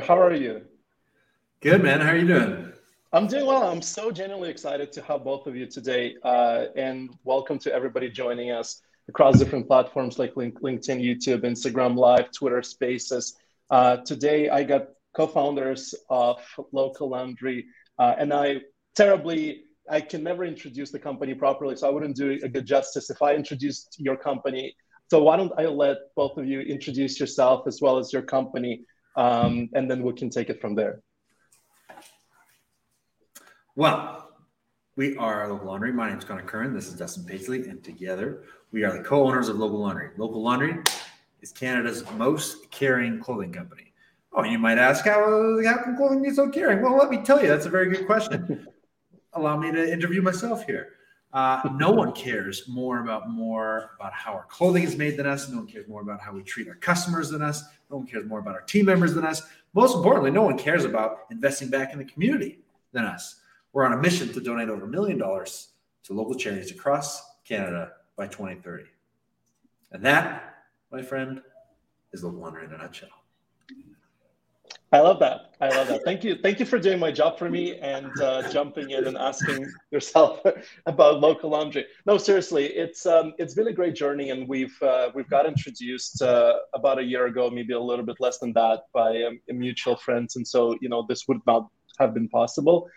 Connor, how are you? Good, man. How are you doing? I'm doing well. I'm so genuinely excited to have both of you today. And welcome to everybody joining us across different platforms like LinkedIn, YouTube, Instagram Live, Twitter Spaces. Today, I got co-founders of Local Laundry, and I can never introduce the company properly, so I wouldn't do a good justice if I introduced your company. So why don't I let both of you introduce yourself as well as your company, and then we can take it from there. Well, we are Local Laundry. My name is Connor Curran. This is Dustin Paisley, and together we are the co-owners of Local Laundry. Local Laundry is Canada's most caring clothing company. Oh, you might ask, how can clothing be so caring? Well, let me tell you, that's a very good question. Allow me to interview myself here. No one cares more about how our clothing is made than us. No one cares more about how we treat our customers than us. No one cares more about our team members than us. Most importantly, no one cares about investing back in the community than us. We're on a mission to donate over $1 million to local charities across Canada by 2030. And that, my friend, is Local Laundry in a nutshell. I love that. Thank you for doing my job for me and jumping in and asking yourself about Local Laundry. No, seriously, it's been a great journey, and we've got introduced about a year ago, maybe a little bit less than that, by a mutual friend, and so this would not have been possible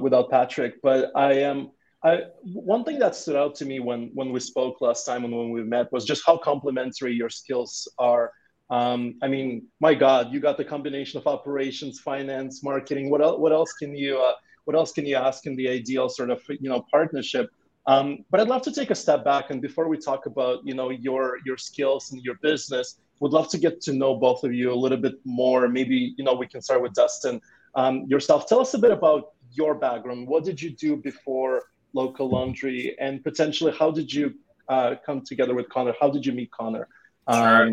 without Patrick. But one thing that stood out to me when we spoke last time and when we met was just how complementary your skills are. My God, you got the combination of operations, finance, marketing. What else can you ask in the ideal sort of partnership? But I'd love to take a step back, and before we talk about your skills and your business, would love to get to know both of you a little bit more. Maybe we can start with Dustin. Yourself, tell us a bit about your background. What did you do before Local Laundry, and potentially how did you come together with Connor? How did you meet Connor? Sure.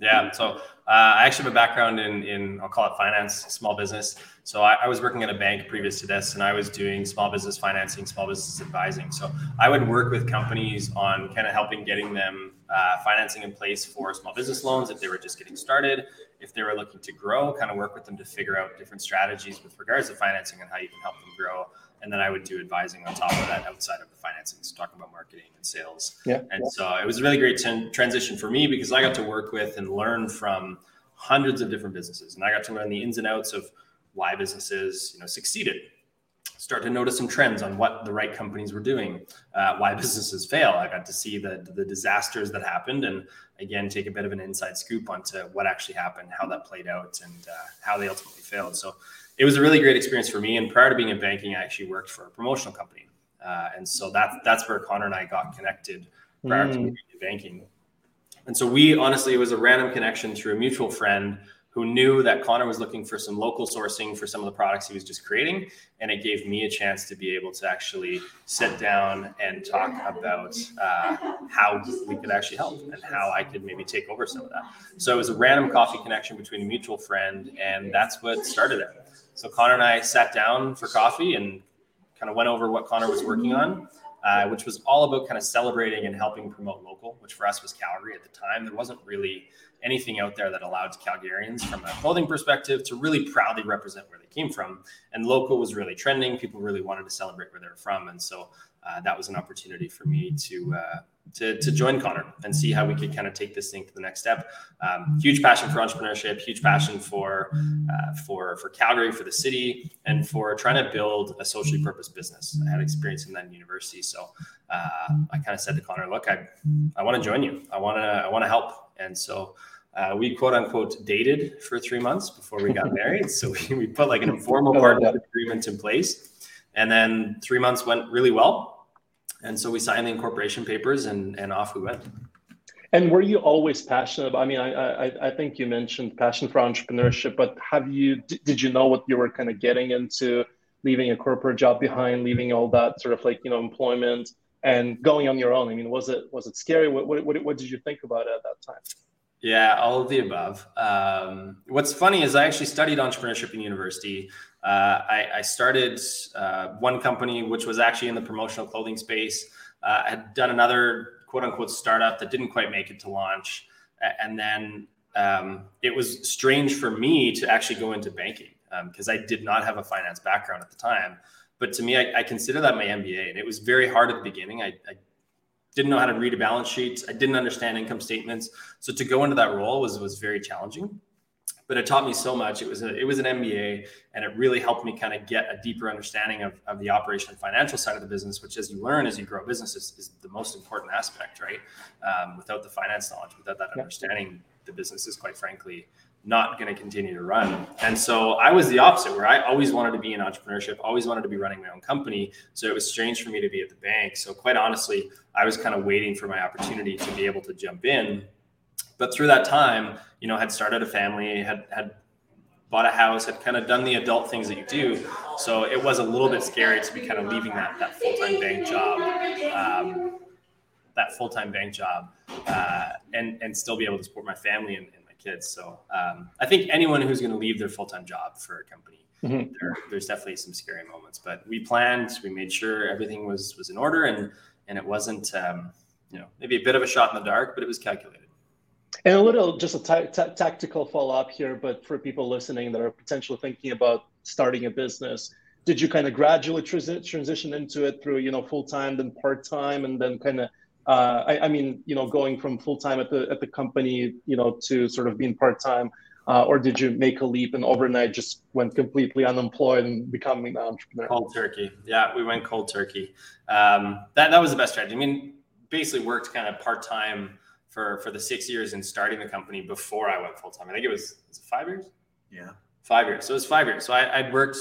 Yeah, so I actually have a background in I'll call it finance, small business. So I was working at a bank previous to this, and I was doing small business financing, small business advising. So I would work with companies on kind of helping getting them financing in place for small business loans if they were just getting started, if they were looking to grow, kind of work with them to figure out different strategies with regards to financing and how you can help them grow. And then I would do advising on top of that outside of the financing, so talking about marketing and sales. So it was a really great transition for me, because I got to work with and learn from hundreds of different businesses. And I got to learn the ins and outs of why businesses succeeded, start to notice some trends on what the right companies were doing, why businesses fail. I got to see the disasters that happened, and again, take a bit of an inside scoop onto what actually happened, how that played out, and how they ultimately failed. So it was a really great experience for me. And prior to being in banking, I actually worked for a promotional company. And so that's where Connor and I got connected prior to moving to banking. And so it was a random connection through a mutual friend who knew that Connor was looking for some local sourcing for some of the products he was just creating. And it gave me a chance to be able to actually sit down and talk about how we could actually help and how I could maybe take over some of that. So it was a random coffee connection between a mutual friend, and that's what started it. So Connor and I sat down for coffee and kind of went over what Connor was working on, which was all about kind of celebrating and helping promote local, which for us was Calgary at the time. There wasn't really anything out there that allowed Calgarians from a clothing perspective to really proudly represent where they came from. And local was really trending. People really wanted to celebrate where they were from. And so that was an opportunity for me to join Connor and see how we could kind of take this thing to the next step. Huge passion for entrepreneurship, huge passion for Calgary, for the city, and for trying to build a socially purposed business. I had experience in that in university. So I kind of said to Connor, look, I want to join you. I want to help. And so we quote unquote dated for 3 months before we got married. So we put like an informal partnership agreement in place, and then 3 months went really well. And so we signed the incorporation papers, and off we went. And were you always passionate? I think you mentioned passion for entrepreneurship, but did you know what you were kind of getting into, leaving a corporate job behind, leaving all that sort of employment and going on your own? I mean, was it scary? What did you think about it at that time? Yeah, all of the above. What's funny is I actually studied entrepreneurship in university. I started one company, which was actually in the promotional clothing space. I had done another quote unquote startup that didn't quite make it to launch. And then it was strange for me to actually go into banking because I did not have a finance background at the time. But to me, I consider that my MBA, and it was very hard at the beginning. I didn't know how to read a balance sheet. I didn't understand income statements. So to go into that role was very challenging, but it taught me so much. It was an MBA, and it really helped me kind of get a deeper understanding of the operation and financial side of the business, which as you learn, as you grow businesses, is the most important aspect, right? Without the finance knowledge, without that understanding, the business is quite frankly not going to continue to run. And so I was the opposite, where I always wanted to be in entrepreneurship, always wanted to be running my own company. So it was strange for me to be at the bank. So quite honestly, I was kind of waiting for my opportunity to be able to jump in. But through that time, you know, had started a family, had bought a house, had kind of done the adult things that you do. So it was a little bit scary to be kind of leaving that full-time bank job, and still be able to support my family and my kids. So I think anyone who's going to leave their full-time job for a company, mm-hmm. there's definitely some scary moments. But we planned, we made sure everything was in order, and it wasn't, maybe a bit of a shot in the dark, but it was calculated. And a little, just a tactical follow-up here, but for people listening that are potentially thinking about starting a business, did you kind of gradually transition into it through, full-time, then part-time, and then kind of, going from full-time at the company, to sort of being part-time, or did you make a leap and overnight just went completely unemployed and becoming an entrepreneur? Cold turkey. Yeah, we went cold turkey. That was the best strategy. I mean, basically worked kind of part-time for the 6 years in starting the company before I went full-time. I think it was 5 years. Yeah. 5 years. So it was 5 years. So I'd worked,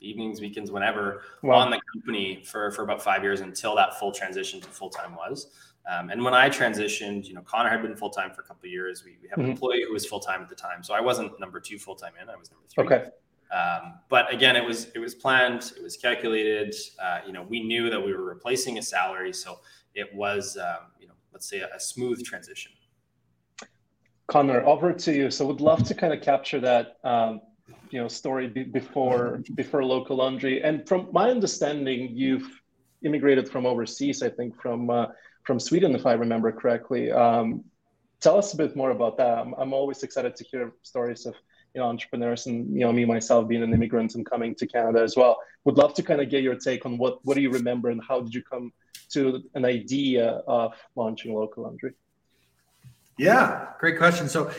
evenings, weekends, whenever on the company for about 5 years until that full transition to full-time was. And when I transitioned, Connor had been full-time for a couple of years. We had an employee who was full-time at the time. So I wasn't number two full-time in, I was number three. Okay. But again, it was planned, it was calculated. We knew that we were replacing a salary. So it was, let's say a smooth transition. Connor, over to you. So would love to kind of capture that, story before Local Laundry. And from my understanding, you've immigrated from overseas, I think from Sweden, if I remember correctly. Tell us a bit more about that. I'm always excited to hear stories of, entrepreneurs and, me, myself being an immigrant and coming to Canada as well. Would love to kind of get your take on what do you remember and how did you come to an idea of launching Local Laundry? Yeah, great question. So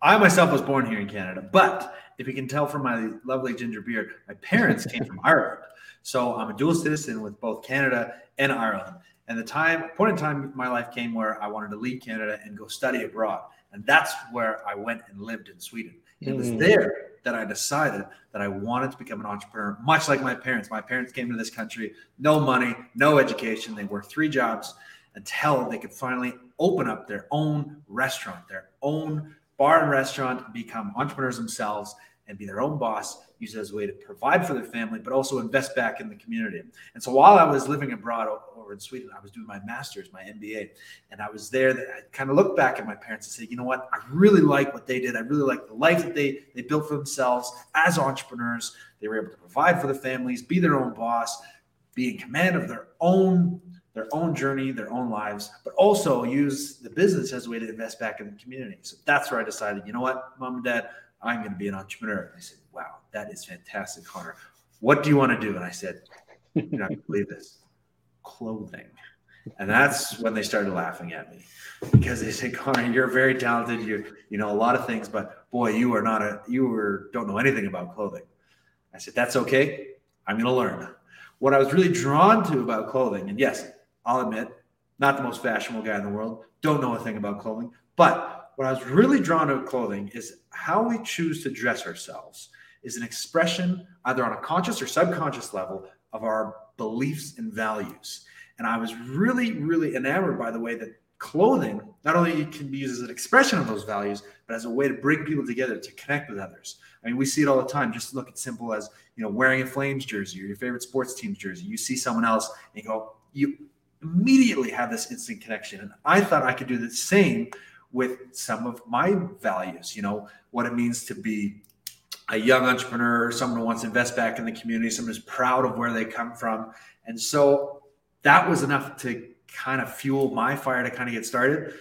I myself was born here in Canada, but if you can tell from my lovely ginger beard, my parents came from Ireland. So I'm a dual citizen with both Canada and Ireland. And the point in time my life came where I wanted to leave Canada and go study abroad. And that's where I went and lived in Sweden. It was there that I decided that I wanted to become an entrepreneur, much like my parents. My parents came to this country, no money, no education. They worked 3 jobs until they could finally open up their own restaurant, their own bar and restaurant, become entrepreneurs themselves and be their own boss, use it as a way to provide for their family, but also invest back in the community. And so while I was living abroad over in Sweden, I was doing my master's, my MBA, and I was there that I kind of looked back at my parents and said, I really like what they did. I really like the life that they built for themselves as entrepreneurs. They were able to provide for their families, be their own boss, be in command of their own journey, their own lives, but also use the business as a way to invest back in the community. So that's where I decided, Mom and Dad, I'm going to be an entrepreneur. And they said, wow, that is fantastic, Connor. What do you want to do? And I said, you're not going to believe this, clothing. And that's when they started laughing at me because they said, Connor, you're very talented. You know a lot of things, but boy, you don't know anything about clothing. I said, that's okay. I'm going to learn. What I was really drawn to about clothing, and yes, I'll admit, not the most fashionable guy in the world, don't know a thing about clothing, but what I was really drawn to clothing is how we choose to dress ourselves is an expression either on a conscious or subconscious level of our beliefs and values. And I was really, really enamored by the way that clothing not only can be used as an expression of those values, but as a way to bring people together to connect with others. I mean, we see it all the time. Just look at simple as, wearing a Flames jersey or your favorite sports team's jersey. You see someone else and you immediately have this instant connection. And I thought I could do the same with some of my values, what it means to be a young entrepreneur, someone who wants to invest back in the community, someone who's proud of where they come from. And so that was enough to kind of fuel my fire to kind of get started.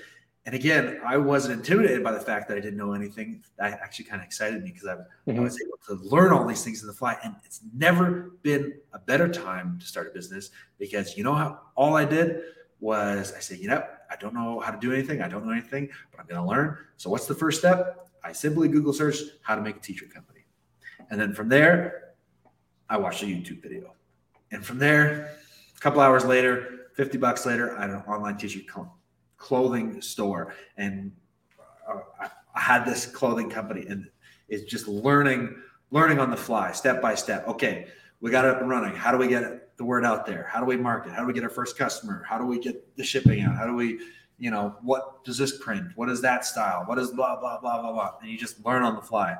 And again, I wasn't intimidated by the fact that I didn't know anything. That actually kind of excited me because I was able to learn all these things on the fly. And it's never been a better time to start a business because you know how all I did was I said, you know, I don't know how to do anything. I don't know anything, but I'm going to learn. So what's the first step? I simply Google searched how to make a t-shirt company. And then from there, I watched a YouTube video. And from there, a couple hours later, $50 later, I had an online t-shirt clothing store, and I had this clothing company, and it's just learning on the fly, step by step. Okay, we got it up and running. How do we get the word out there? How do we market? How do we get our first customer? How do we get the shipping out? How do we, you know, what does this print? What is that style? What is blah, blah, blah, blah, blah? And you just learn on the fly.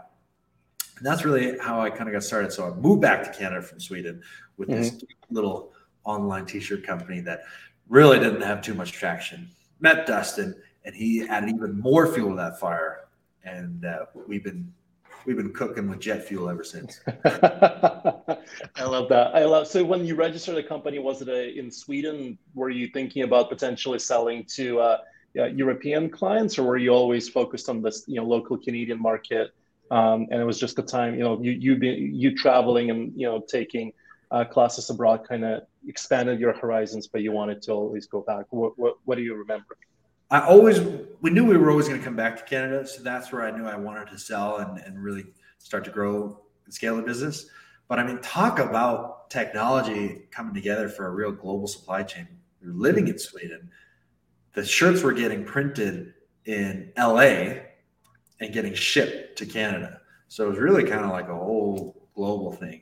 And that's really how I kind of got started. So I moved back to Canada from Sweden with this little online t-shirt company that really didn't have too much traction. Met Dustin, and he added even more fuel to that fire, and we've been cooking with jet fuel ever since. I love that. So when you registered a company, was it in Sweden? Were you thinking about potentially selling to European clients, or were you always focused on this, you know, local Canadian market? And it was just the time, you know, you traveling and, you know, taking classes abroad kind of expanded your horizons, but you wanted to always go back. What do you remember? We knew we were always going to come back to Canada, so that's where I knew I wanted to sell and really start to grow and scale the business. But I mean, talk about technology coming together for a real global supply chain. We were living in Sweden. The shirts were getting printed in LA and getting shipped to Canada. So it was really kind of like a whole global thing.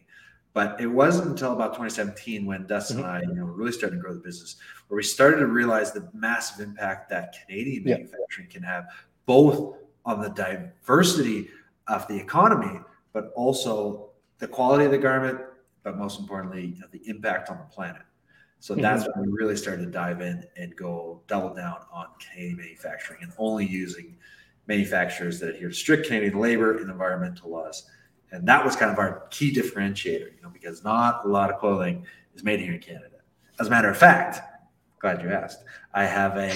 But it wasn't until about 2017 when Dustin and I, you know, really started to grow the business, where we started to realize the massive impact that Canadian manufacturing can have, both on the diversity of the economy, but also the quality of the garment, but most importantly, you know, the impact on the planet. So that's when we really started to dive in and go double down on Canadian manufacturing and only using manufacturers that adhere to strict Canadian labor and environmental laws. And that was kind of our key differentiator, you know, because not a lot of clothing is made here in Canada. As a matter of fact, glad you asked. I have I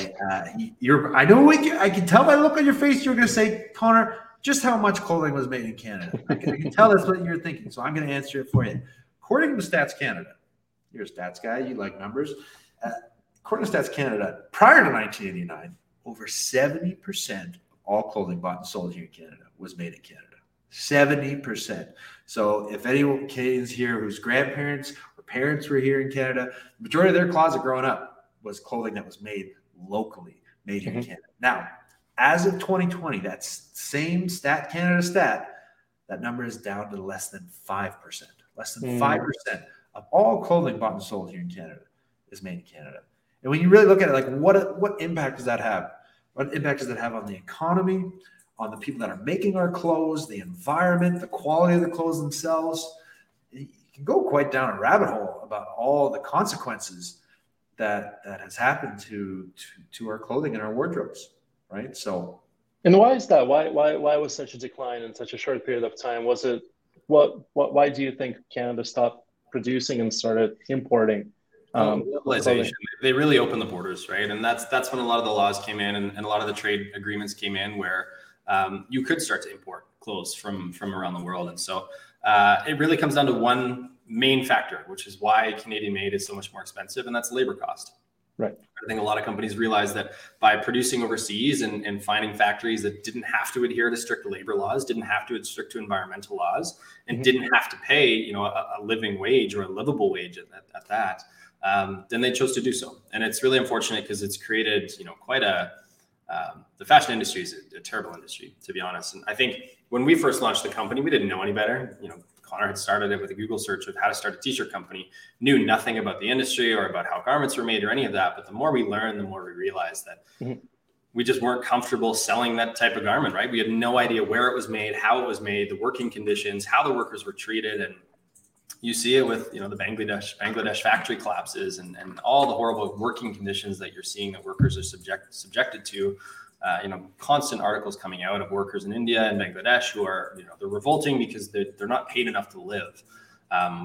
can tell by the look on your face, you're going to say, Connor, just how much clothing was made in Canada. I can tell that's what you're thinking. So I'm going to answer it for you. According to Stats Canada, you're a stats guy, you like numbers. According to Stats Canada, prior to 1989, over 70% of all clothing bought and sold here in Canada was made in Canada. 70%. So if any Canadians here whose grandparents or parents were here in Canada, the majority of their closet growing up was clothing that was made locally, made here in Canada. Now, as of 2020, that same Stat Canada stat, that number is down to less than 5%. Less than 5% of all clothing bought and sold here in Canada is made in Canada. And when you really look at it, like what impact does that have? What impact does that have on the economy, on the people that are making our clothes, the environment, the quality of the clothes themselves? You can go quite down a rabbit hole about all the consequences that has happened to our clothing and our wardrobes, right? So, and why is that? Why was such a decline in such a short period of time? Was it why do you think Canada stopped producing and started importing? Globalization. They really opened the borders, right? And that's when a lot of the laws came in and a lot of the trade agreements came in where you could start to import clothes from around the world. And so it really comes down to one main factor, which is why Canadian made is so much more expensive, and that's labor cost. Right. I think a lot of companies realize that by producing overseas and finding factories that didn't have to adhere to strict labor laws, didn't have to adhere to environmental laws, and didn't have to pay, you know, a living wage or a livable wage at that, then they chose to do so. And it's really unfortunate because it's created, you know, quite a... the fashion industry is a terrible industry, to be honest. And I think when we first launched the company, we didn't know any better. You know, Connor had started it with a Google search of how to start a t-shirt company, knew nothing about the industry or about how garments were made or any of that. But the more we learned, the more we realized that we just weren't comfortable selling that type of garment, right? We had no idea where it was made, how it was made, the working conditions, how the workers were treated. And you see it with, you know, the Bangladesh factory collapses and all the horrible working conditions that you're seeing that workers are subjected to. You know, constant articles coming out of workers in India and Bangladesh who are, you know, they're revolting because they're not paid enough to live,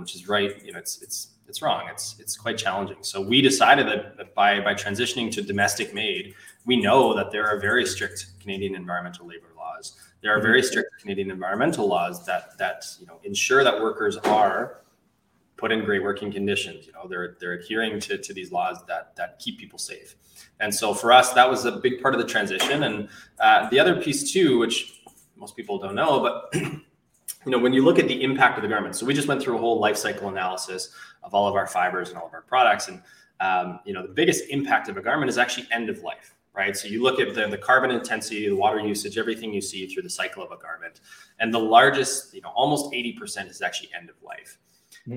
which is right. You know, it's wrong. It's quite challenging. So we decided that by transitioning to domestic made, we know that there are very strict Canadian environmental labor laws. There are very strict Canadian environmental laws that you know ensure that workers are put in great working conditions. You know, they're adhering to these laws that keep people safe. And so for us, that was a big part of the transition. And the other piece too, which most people don't know, but you know, when you look at the impact of the garment, so we just went through a whole life cycle analysis of all of our fibers and all of our products. And you know, the biggest impact of a garment is actually end of life, right? So you look at the carbon intensity, the water usage, everything you see through the cycle of a garment. And the largest, you know, almost 80% is actually end of life.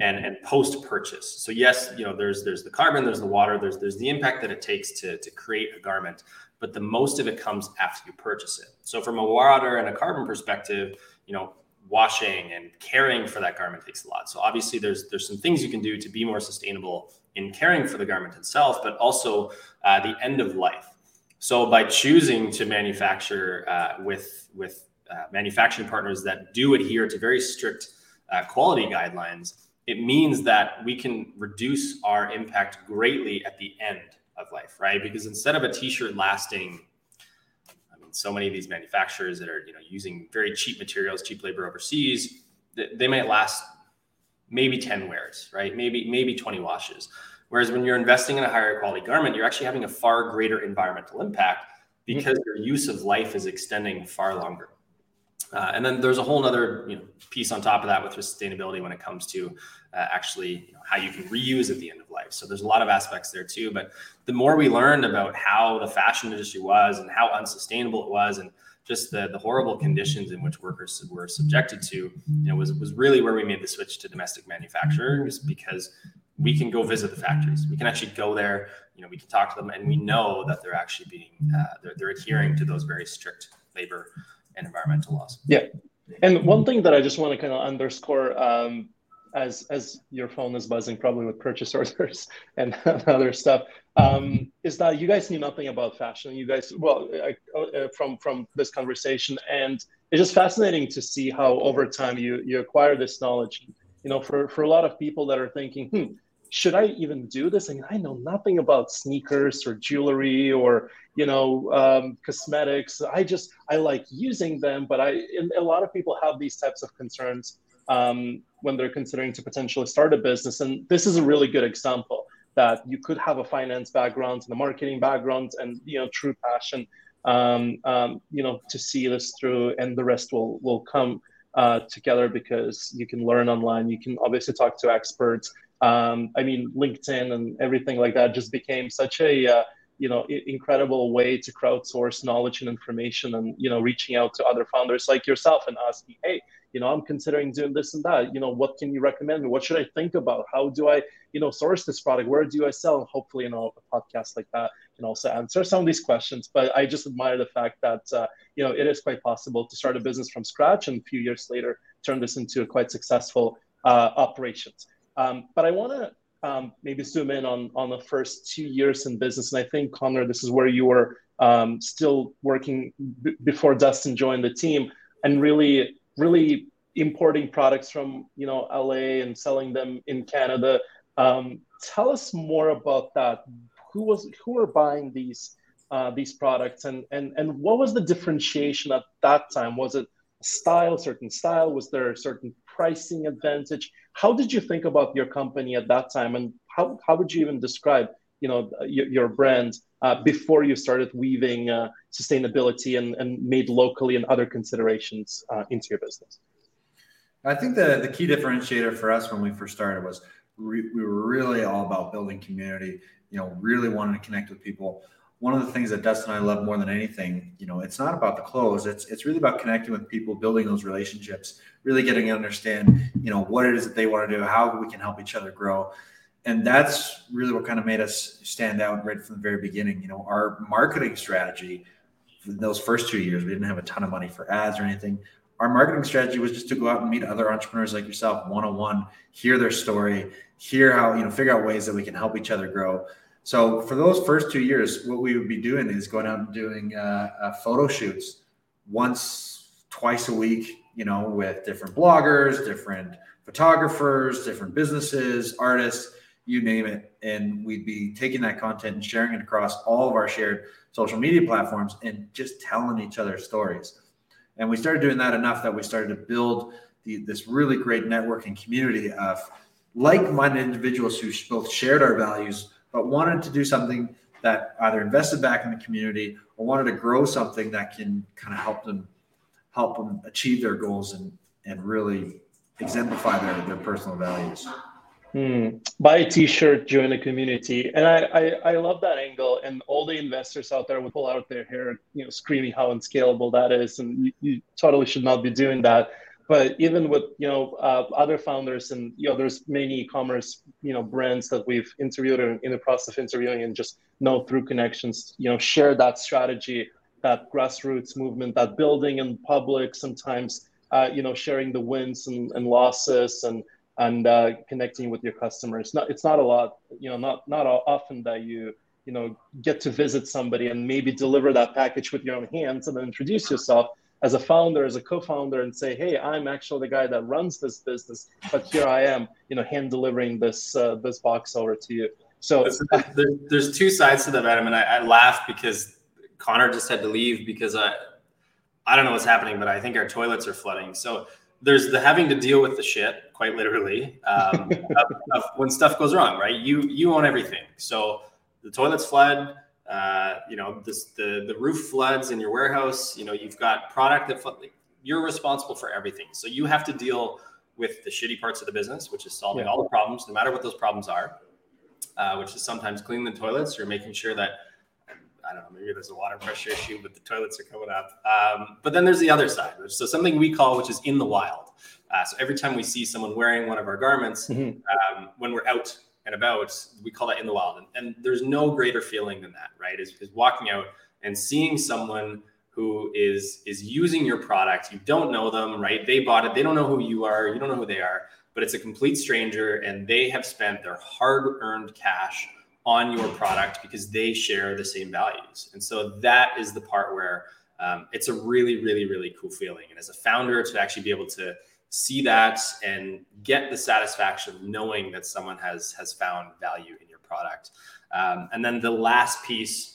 And post-purchase. So yes, you know, there's the carbon, there's the water, there's the impact that it takes to create a garment, but the most of it comes after you purchase it. So from a water and a carbon perspective, you know, washing and caring for that garment takes a lot. So obviously there's some things you can do to be more sustainable in caring for the garment itself, but also the end of life. So by choosing to manufacture with manufacturing partners that do adhere to very strict quality guidelines, it means that we can reduce our impact greatly at the end of life, right? Because instead of a t-shirt lasting, I mean, so many of these manufacturers that are, you know, using very cheap materials, cheap labor overseas, they might last maybe 10 wears, right? Maybe 20 washes. Whereas when you're investing in a higher quality garment, you're actually having a far greater environmental impact because your use of life is extending far longer. And then there's a whole other, you know, piece on top of that with sustainability when it comes to actually, you know, how you can reuse at the end of life. So there's a lot of aspects there too. But the more we learned about how the fashion industry was and how unsustainable it was, and just the horrible conditions in which workers were subjected to, you know, was really where we made the switch to domestic manufacturers, because we can go visit the factories. We can actually go there. You know, we can talk to them, and we know that they're actually being they're adhering to those very strict labor and environmental laws. Yeah. And one thing that I just want to kind of underscore, as your phone is buzzing probably with purchase orders and other stuff, is that you guys knew nothing about fashion. You guys, well, from this conversation, and it's just fascinating to see how over time you acquire this knowledge. You know, for a lot of people that are thinking, should I even do this? I mean, I know nothing about sneakers or jewelry or, you know, cosmetics. I like using them, but a lot of people have these types of concerns when they're considering to potentially start a business. And this is a really good example that you could have a finance background and a marketing background and, you know, true passion, you know, to see this through, and the rest will come together, because you can learn online. You can obviously talk to experts. I mean, LinkedIn and everything like that just became such a, you know, incredible way to crowdsource knowledge and information, and, you know, reaching out to other founders like yourself and asking, hey, you know, I'm considering doing this and that, you know, what can you recommend? What should I think about? How do I, you know, source this product? Where do I sell? Hopefully, you know, a podcast like that can also answer some of these questions. But I just admire the fact that, you know, it is quite possible to start a business from scratch and a few years later, turn this into a quite successful operations. But I want to maybe zoom in on the first 2 years in business. And I think, Connor, this is where you were still working before Dustin joined the team, and really, really importing products from, you know, LA and selling them in Canada. Tell us more about that. Who were buying these products, and what was the differentiation at that time? Was it certain style? Was there a certain pricing advantage? How did you think about your company at that time, and how would you even describe, you know, your brand before you started weaving sustainability and made locally and other considerations into your business? I think the key differentiator for us when we first started was we were really all about building community. You know, really wanting to connect with people. One of the things that Dustin and I love more than anything, you know, it's not about the clothes. It's really about connecting with people, building those relationships, really getting to understand, you know, what it is that they want to do, how we can help each other grow. And that's really what kind of made us stand out right from the very beginning. You know, our marketing strategy for those first 2 years, we didn't have a ton of money for ads or anything. Our marketing strategy was just to go out and meet other entrepreneurs like yourself, one-on-one, hear their story, hear how, you know, figure out ways that we can help each other grow. So for those first 2 years, what we would be doing is going out and doing photo shoots twice a week, you know, with different bloggers, different photographers, different businesses, artists, you name it. And we'd be taking that content and sharing it across all of our shared social media platforms and just telling each other stories. And we started doing that enough that we started to build this really great networking community of like-minded individuals who both shared our values, but wanted to do something that either invested back in the community or wanted to grow something that can kind of help them achieve their goals and really exemplify their personal values. Buy a t-shirt, join a community. And I love that angle. And all the investors out there will pull out their hair, screaming how unscalable that is. And you totally should not be doing that. But even with, other founders and, there's many e-commerce, brands that we've interviewed and in the process of interviewing and just know through connections, share that strategy, that grassroots movement, that building in public sometimes, sharing the wins and losses and connecting with your customers. It's not a lot, not often that you get to visit somebody and maybe deliver that package with your own hands and then introduce yourself as a founder, as a co-founder, and say, "Hey, I'm actually the guy that runs this business, but here I am, hand delivering this box over to you." So there's two sides to that, Adam, and I laugh because Connor just had to leave because I don't know what's happening, but I think our toilets are flooding. So there's the having to deal with the shit, quite literally, of when stuff goes wrong, right? You own everything, so the toilets flood. The roof floods in your warehouse, you've got product that you're responsible for everything. So you have to deal with the shitty parts of the business, which is solving all the problems, no matter what those problems are, which is sometimes cleaning the toilets or making sure that, I don't know, maybe there's a water pressure issue, but the toilets are coming up. But then there's the other side. So something we call, which is in the wild. So every time we see someone wearing one of our garments, when we're out and about, we call that in the wild. And there's no greater feeling than that, right? Is walking out and seeing someone who is using your product. You don't know them, right? They bought it. They don't know who you are. You don't know who they are, but it's a complete stranger. And they have spent their hard-earned cash on your product because they share the same values. And so that is the part where it's a really, really, really cool feeling. And as a founder, to actually be able to see that and get the satisfaction of knowing that someone has found value in your product. And then the last piece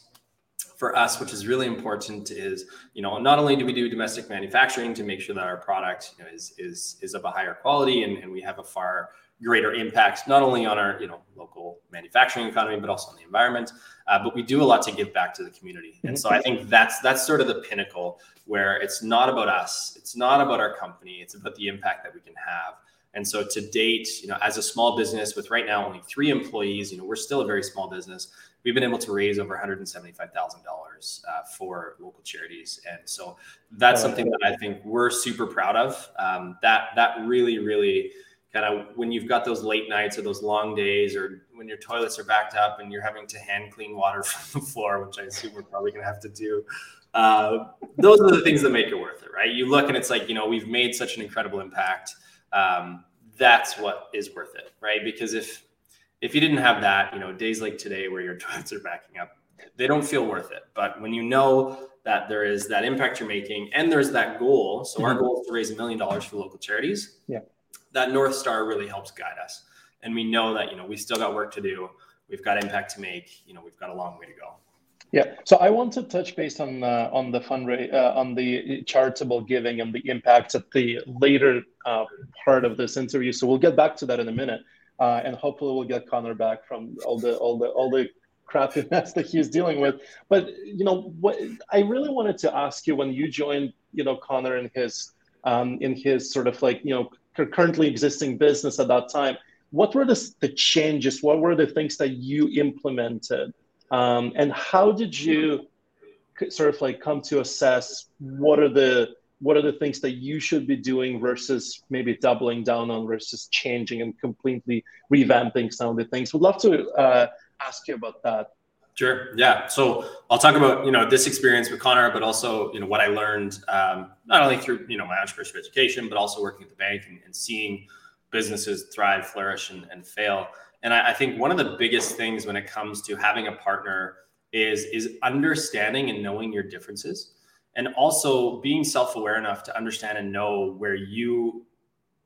for us, which is really important, is, not only do we do domestic manufacturing to make sure that our product is of a higher quality and we have a far greater impact, not only on our, local manufacturing economy, but also on the environment. But we do a lot to give back to the community. And so I think that's sort of the pinnacle, where it's not about us. It's not about our company. It's about the impact that we can have. And so to date, as a small business with right now only 3 employees, we're still a very small business. We've been able to raise over $175,000 for local charities. And so that's something that I think we're super proud of. That really, really, kind of when you've got those late nights or those long days, or when your toilets are backed up and you're having to hand clean water from the floor, which I assume we're probably going to have to do. Those are the things that make it worth it, right? You look and it's like, we've made such an incredible impact. That's what is worth it, right? Because if you didn't have that, days like today where your toilets are backing up, they don't feel worth it. But when you know that there is that impact you're making and there's that goal. So our goal is to raise $1 million for local charities. Yeah. That North Star really helps guide us. And we know that, we still got work to do. We've got impact to make, we've got a long way to go. Yeah. So I want to touch base on the fundraise, on the charitable giving and the impact at the later part of this interview. So we'll get back to that in a minute. And hopefully we'll get Connor back from all the crappiness that he's dealing with. But, what I really wanted to ask you, when you joined, Connor and his, in his sort of like, currently existing business at that time, what were the changes? What were the things that you implemented? And how did you sort of like come to assess what are the things that you should be doing versus maybe doubling down on versus changing and completely revamping some of the things? Would love to ask you about that. Sure. Yeah. So I'll talk about, this experience with Connor, but also, what I learned, not only through, my entrepreneurship education, but also working at the bank and seeing businesses thrive, flourish, and fail. And I think one of the biggest things when it comes to having a partner is understanding and knowing your differences, and also being self-aware enough to understand and know where you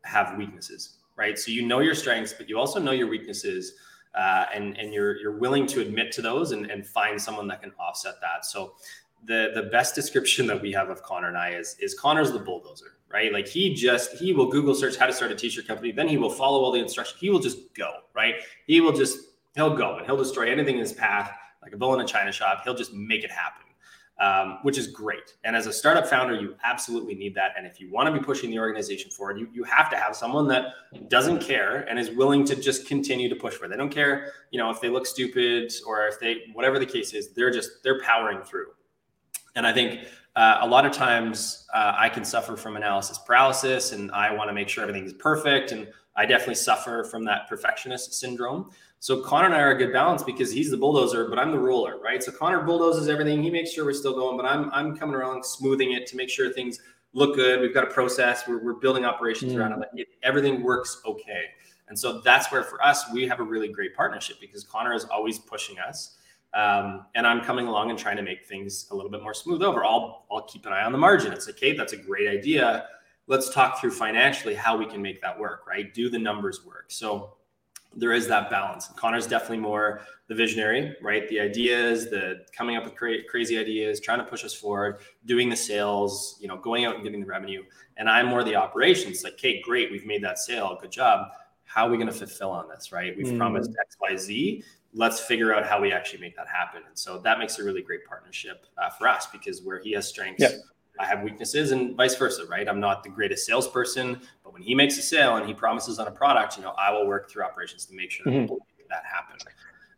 have weaknesses, right? So, your strengths, but you also know your weaknesses. and you're willing to admit to those and find someone that can offset that. So the best description that we have of Connor and I is Connor's the bulldozer, right? Like he will Google search how to start a t-shirt company. Then he will follow all the instructions. He will just go, right? He'll go and he'll destroy anything in his path. Like a bull in a china shop, he'll just make it happen. Which is great. And as a startup founder, you absolutely need that. And if you want to be pushing the organization forward, you have to have someone that doesn't care and is willing to just continue to push for it. They don't care, if they look stupid or if they, whatever the case is, they're powering through. And I think a lot of times I can suffer from analysis paralysis and I want to make sure everything's perfect. And I definitely suffer from that perfectionist syndrome. So Connor and I are a good balance because he's the bulldozer, but I'm the ruler, right? So Connor bulldozes everything. He makes sure we're still going, but I'm coming around smoothing it to make sure things look good. We've got a process. We're building operations around it. Everything works okay. And so that's where for us, we have a really great partnership because Connor is always pushing us. And I'm coming along and trying to make things a little bit more smooth over. I'll keep an eye on the margin. It's like, hey, that's a great idea. Let's talk through financially how we can make that work, right? Do the numbers work. So there is that balance. Connor's definitely more the visionary, right? The ideas, the coming up with crazy ideas, trying to push us forward, doing the sales, going out and getting the revenue. And I'm more the operations, like, okay, great, we've made that sale, good job. How are we going to fulfill on this, right? We've promised X, Y, Z. Let's figure out how we actually make that happen. And so that makes a really great partnership for us because where he has strengths, I have weaknesses and vice versa, right? I'm not the greatest salesperson, but when he makes a sale and he promises on a product, I will work through operations to make sure that, that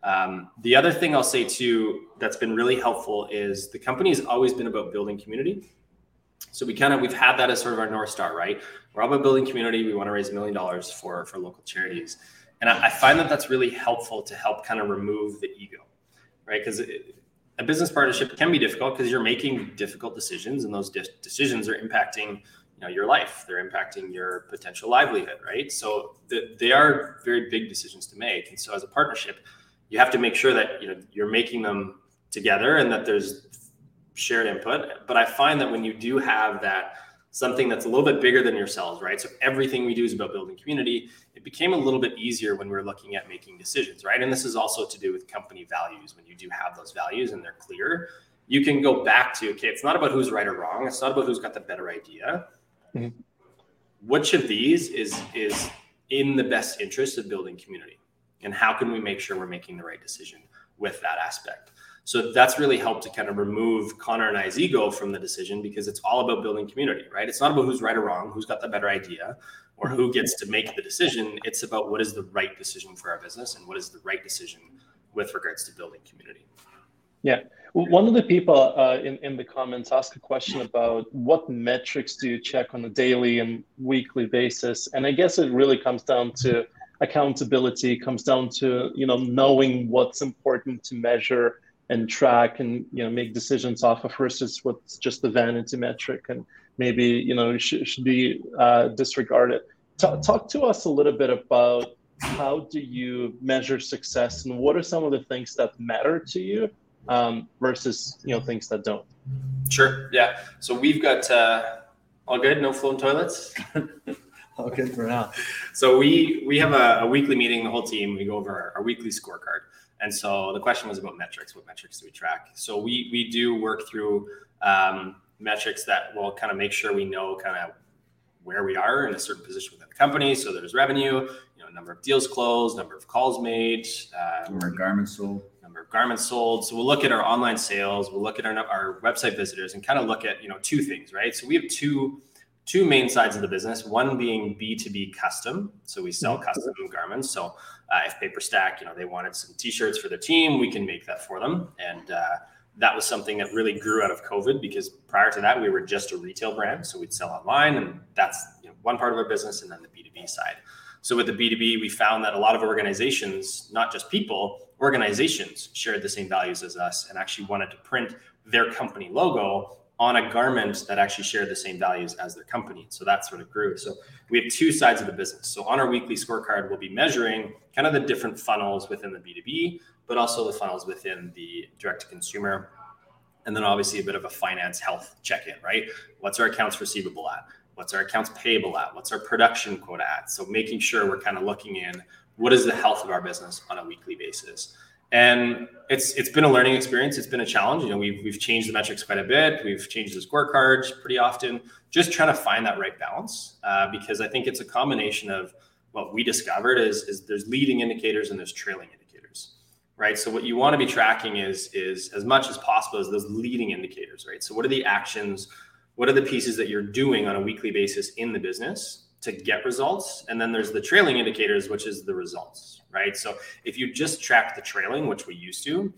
happens. The other thing I'll say too, that's been really helpful is the company has always been about building community. So we've had that as sort of our North Star, right? We're all about building community. We want to raise $1 million for local charities. And I find that that's really helpful to help kind of remove the ego, right? Because a business partnership can be difficult because you're making difficult decisions and those decisions are impacting, your life. They're impacting your potential livelihood, right? So they are very big decisions to make. And so as a partnership, you have to make sure that, you're making them together and that there's shared input. But I find that when you do have that something that's a little bit bigger than yourselves, right? So everything we do is about building community. It became a little bit easier when we're looking at making decisions, right? And this is also to do with company values. When you do have those values and they're clear, you can go back to, okay, it's not about who's right or wrong. It's not about who's got the better idea. Mm-hmm. Which of these is in the best interest of building community? And how can we make sure we're making the right decision with that aspect? So that's really helped to kind of remove Connor and I's ego from the decision because it's all about building community, right? It's not about who's right or wrong, who's got the better idea, or who gets to make the decision. It's about what is the right decision for our business and what is the right decision with regards to building community. Yeah. Well, one of the people in the comments asked a question about what metrics do you check on a daily and weekly basis? And I guess it really comes down to accountability, comes down to, knowing what's important to measure and track and, make decisions off of versus what's just the vanity metric and maybe, should be disregarded. Talk to us a little bit about how do you measure success and what are some of the things that matter to you versus, things that don't? Sure. Yeah. So we've got all good, no flown toilets. All good for now. So we have a weekly meeting, the whole team, we go over our weekly scorecard. And so the question was about metrics. What metrics do we track? So we do work through metrics that will kind of make sure we know kind of where we are in a certain position within the company. So there's revenue, number of deals closed, number of calls made, number of garments sold. So we'll look at our online sales. We'll look at our website visitors and kind of look at two things, right? So we have two main sides of the business, one being B2B custom. So we sell custom garments. So if Paper Stack, they wanted some t-shirts for their team, we can make that for them. And that was something that really grew out of COVID because prior to that, we were just a retail brand. So we'd sell online and that's one part of our business and then the B2B side. So with the B2B, we found that a lot of organizations, not just people, organizations shared the same values as us and actually wanted to print their company logo on a garment that actually shared the same values as their company. So that sort of grew. So we have two sides of the business. So on our weekly scorecard, we'll be measuring kind of the different funnels within the B2B, but also the funnels within the direct to consumer. And then obviously a bit of a finance health check-in, right? What's our accounts receivable at? What's our accounts payable at? What's our production quota at? So making sure we're kind of looking in what is the health of our business on a weekly basis? And it's been a learning experience. It's been a challenge. You know, we've changed the metrics quite a bit. We've changed the scorecards pretty often, just trying to find that right balance, because I think it's a combination of what we discovered is there's leading indicators and there's trailing indicators, right? So what you want to be tracking is as much as possible as those leading indicators, right? So what are the actions? What are the pieces that you're doing on a weekly basis in the business to get results? And then there's the trailing indicators, which is the results, right? So if you just track the trailing, which we used to,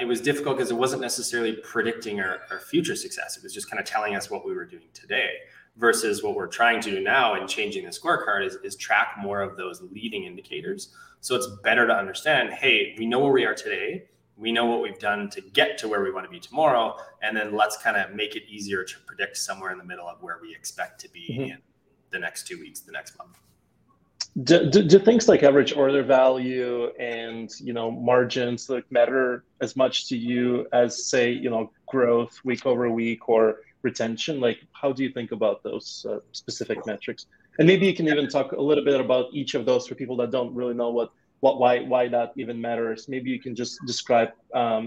it was difficult because it wasn't necessarily predicting our future success. It was just kind of telling us what we were doing today versus what we're trying to do now and changing the scorecard is track more of those leading indicators. So it's better to understand, hey, we know where we are today. We know what we've done to get to where we want to be tomorrow. And then let's kind of make it easier to predict somewhere in the middle of where we expect to be in the next 2 weeks, the next month. Do things like average order value and, you know, margins like matter as much to you as, say, you know, growth week over week or retention? Like, how do you think about those specific metrics? And maybe you can even talk a little bit about each of those for people that don't really know why that even matters. Maybe you can just describe how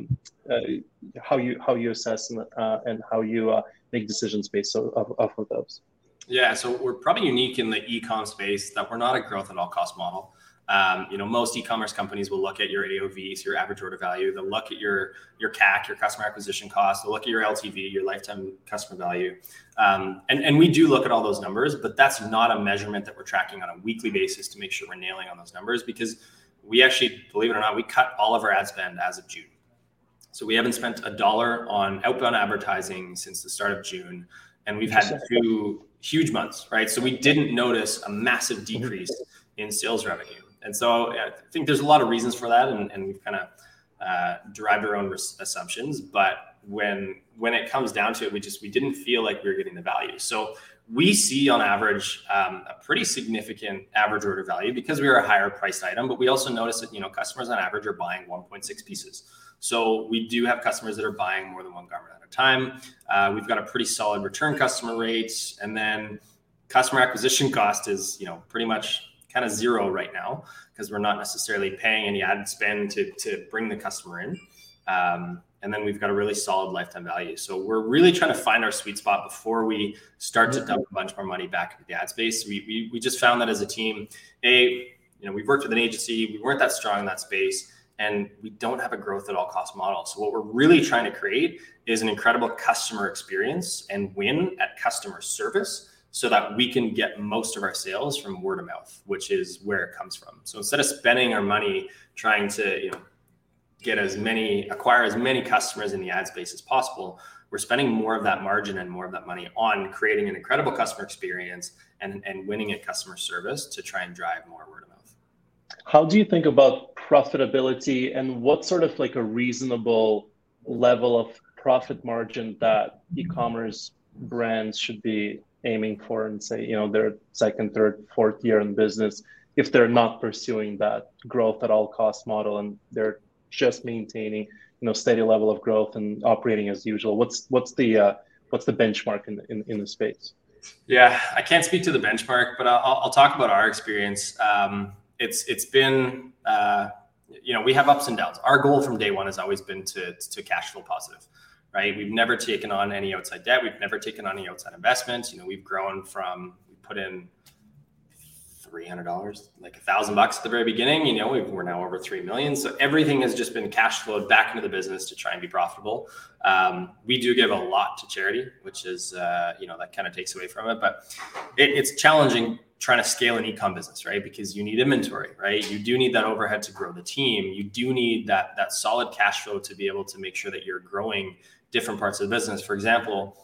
you assess and how you make decisions based off of those. Yeah, so we're probably unique in the e-com space that we're not a growth at all cost model. You know, most e-commerce companies will look at your AOVs, your average order value. They'll look at your CAC, your customer acquisition cost. They'll look at your LTV, your lifetime customer value. And we do look at all those numbers, but that's not a measurement that we're tracking on a weekly basis to make sure we're nailing on those numbers, because we actually, believe it or not, we cut all of our ad spend as of June. So we haven't spent $1 on outbound advertising since the start of June. And we've had two huge months, right? So we didn't notice a massive decrease in sales revenue. And so I think there's a lot of reasons for that. And we've kind of derived our own assumptions. But when it comes down to it, we didn't feel like we were getting the value. So we see on average a pretty significant average order value because we are a higher priced item. But we also notice that, you know, customers on average are buying 1.6 pieces. So we do have customers that are buying more than one garment at a time. We've got a pretty solid return customer rate. And then customer acquisition cost is, you know, pretty much kind of zero right now because we're not necessarily paying any ad spend to bring the customer in. And then we've got a really solid lifetime value. So we're really trying to find our sweet spot before we start to dump a bunch more money back into the ad space. We just found that as a team, you know, we've worked with an agency, we weren't that strong in that space. And we don't have a growth at all cost model. So what we're really trying to create is an incredible customer experience and win at customer service so that we can get most of our sales from word of mouth, which is where it comes from. So instead of spending our money trying to, you know, acquire as many customers in the ad space as possible, we're spending more of that margin and more of that money on creating an incredible customer experience and winning at customer service to try and drive more word of mouth. How do you think about profitability and what sort of like a reasonable level of profit margin that e-commerce brands should be aiming for and say, you know, their second, third, fourth year in business, if they're not pursuing that growth at all cost model and they're just maintaining, you know, steady level of growth and operating as usual? What's the benchmark in the space? Yeah, I can't speak to the benchmark, but I'll talk about our experience. It's been, you know, we have ups and downs. Our goal from day one has always been to cash flow positive, right? We've never taken on any outside debt. We've never taken on any outside investments. You know, we've grown from, we put in $300, like $1,000 at the very beginning. You know, we're now over 3 million. So everything has just been cash flowed back into the business to try and be profitable. We do give a lot to charity, which is, you know, that kind of takes away from it, but it's challenging trying to scale an e-com business, right? Because you need inventory, right? You do need that overhead to grow the team. You do need that solid cash flow to be able to make sure that you're growing different parts of the business. For example,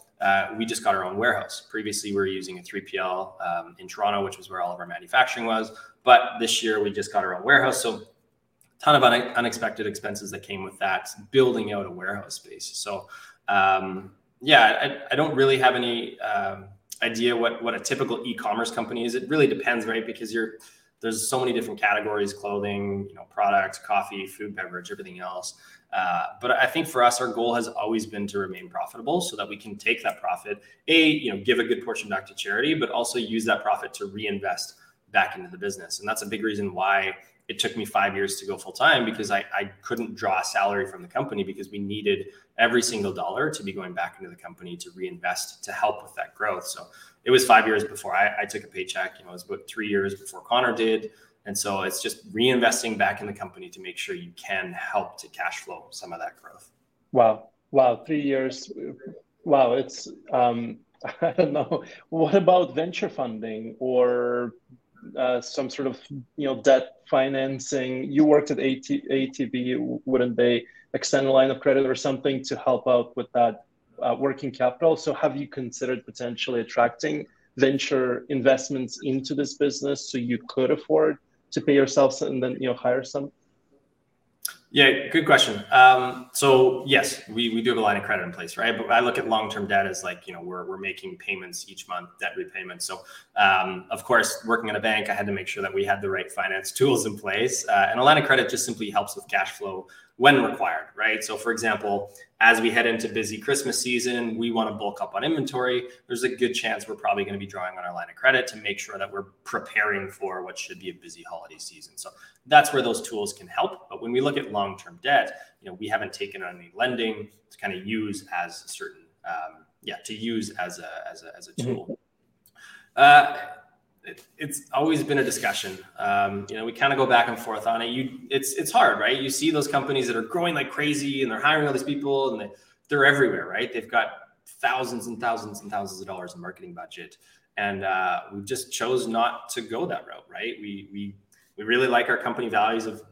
we just got our own warehouse. Previously, we were using a 3PL in Toronto, which was where all of our manufacturing was. But this year, we just got our own warehouse. So a ton of unexpected expenses that came with that, building out a warehouse space. So I don't really have any... idea what a typical e-commerce company is. It really depends, right? Because there's so many different categories: clothing, you know, products, coffee, food, beverage, everything else. But I think for us, our goal has always been to remain profitable so that we can take that profit, you know, give a good portion back to charity, but also use that profit to reinvest back into the business. And that's a big reason why it took me 5 years to go full time, because I couldn't draw a salary from the company, because we needed every single dollar to be going back into the company to reinvest, to help with that growth. So it was 5 years before I took a paycheck. It was about 3 years before Connor did. And so it's just reinvesting back in the company to make sure you can help to cash flow some of that growth. Wow. 3 years. Wow. It's, I don't know. What about venture funding or some sort of, debt financing? You worked at ATB. Wouldn't they extend a line of credit or something to help out with that working capital? So have you considered potentially attracting venture investments into this business so you could afford to pay yourself and then, hire some? Yeah, good question. So yes, we do have a line of credit in place, right? But I look at long-term debt as we're making payments each month, debt repayments. So of course, working at a bank, I had to make sure that we had the right finance tools in place. And a line of credit just simply helps with cash flow when required, right? So for example, as we head into busy Christmas season, we want to bulk up on inventory. There's a good chance we're probably going to be drawing on our line of credit to make sure that we're preparing for what should be a busy holiday season. So that's where those tools can help. But when we look at long-term debt, we haven't taken on any lending to kind of use as a certain, to use as a tool. It's always been a discussion. We kind of go back and forth on it. It's hard, right? You see those companies that are growing like crazy and they're hiring all these people and they're everywhere, right? They've got thousands and thousands and thousands of dollars in marketing budget. And we just chose not to go that route, right? We really like our company values of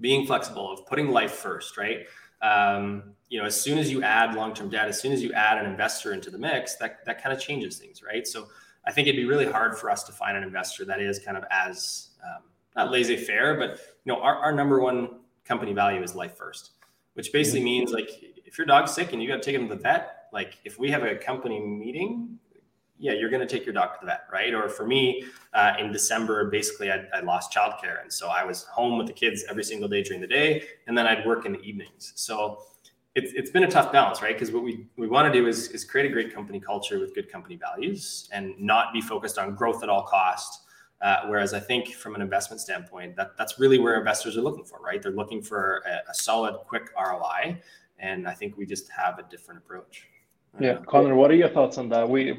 being flexible, of putting life first, right? As soon as you add long-term debt, as soon as you add an investor into the mix, that kind of changes things, right? So I think it'd be really hard for us to find an investor that is kind of as not laissez-faire, but our number one company value is life first, which basically means if your dog's sick and you got to take him to the vet, if we have a company meeting, you're going to take your dog to the vet, right? Or for me, in December, basically I lost childcare. And so I was home with the kids every single day during the day, and then I'd work in the evenings. So it's been a tough balance, right? Because what we want to do is create a great company culture with good company values and not be focused on growth at all costs. Whereas I think from an investment standpoint, that's really where investors are looking for, right? They're looking for a solid, quick ROI. And I think we just have a different approach. Yeah. Connor, what are your thoughts on that? We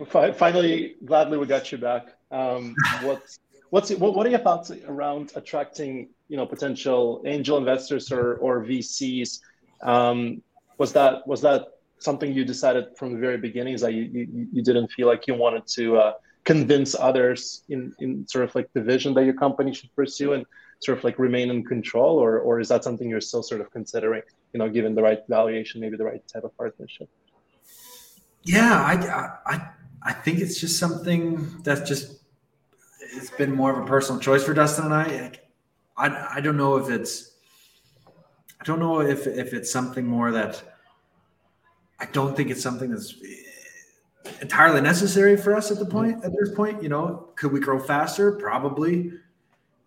gladly we got you back. What are your thoughts around attracting, potential angel investors or VCs? Was that something you decided from the very beginning, is that you didn't feel like you wanted to convince others in sort of like the vision that your company should pursue and sort of like remain in control, or is that something you're still sort of considering, given the right valuation, maybe the right type of partnership? Yeah, I think it's just something that's just, it's been more of a personal choice for Dustin and I. I don't know if it's, I don't know if it's something more that, I don't think it's something that's entirely necessary for us at this point. Could we grow faster? Probably.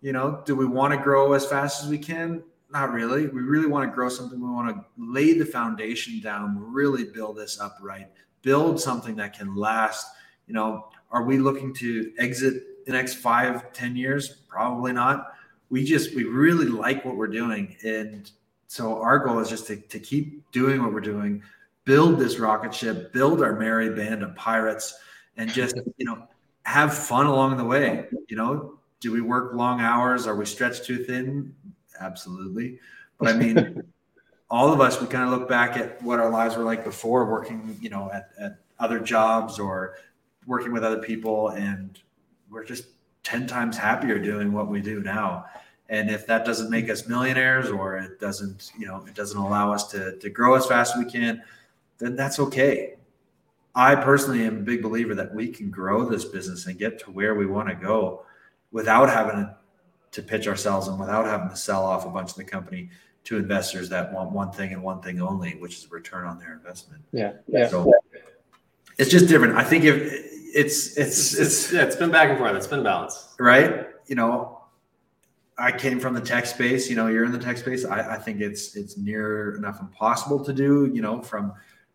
Do we want to grow as fast as we can? Not really. We really want to grow something. We want to lay the foundation down, really build this up right, build something that can last. Are we looking to exit the next 5-10 years? Probably not. We really like what we're doing. And so our goal is just to keep doing what we're doing, build this rocket ship, build our merry band of pirates, and just, have fun along the way. Do we work long hours? Are we stretched too thin? Absolutely. But I mean, all of us, we kind of look back at what our lives were like before working, at other jobs or working with other people. And we're just 10 times happier doing what we do now. And if that doesn't make us millionaires, or it doesn't, it doesn't allow us to grow as fast as we can, then that's okay. I personally am a big believer that we can grow this business and get to where we want to go without having to pitch ourselves and without having to sell off a bunch of the company to investors that want one thing and one thing only, which is a return on their investment. Yeah. So it's just different. I think it's been back and forth. It's been balanced, right? I came from the tech space, you're in the tech space. I think it's near enough impossible to do, on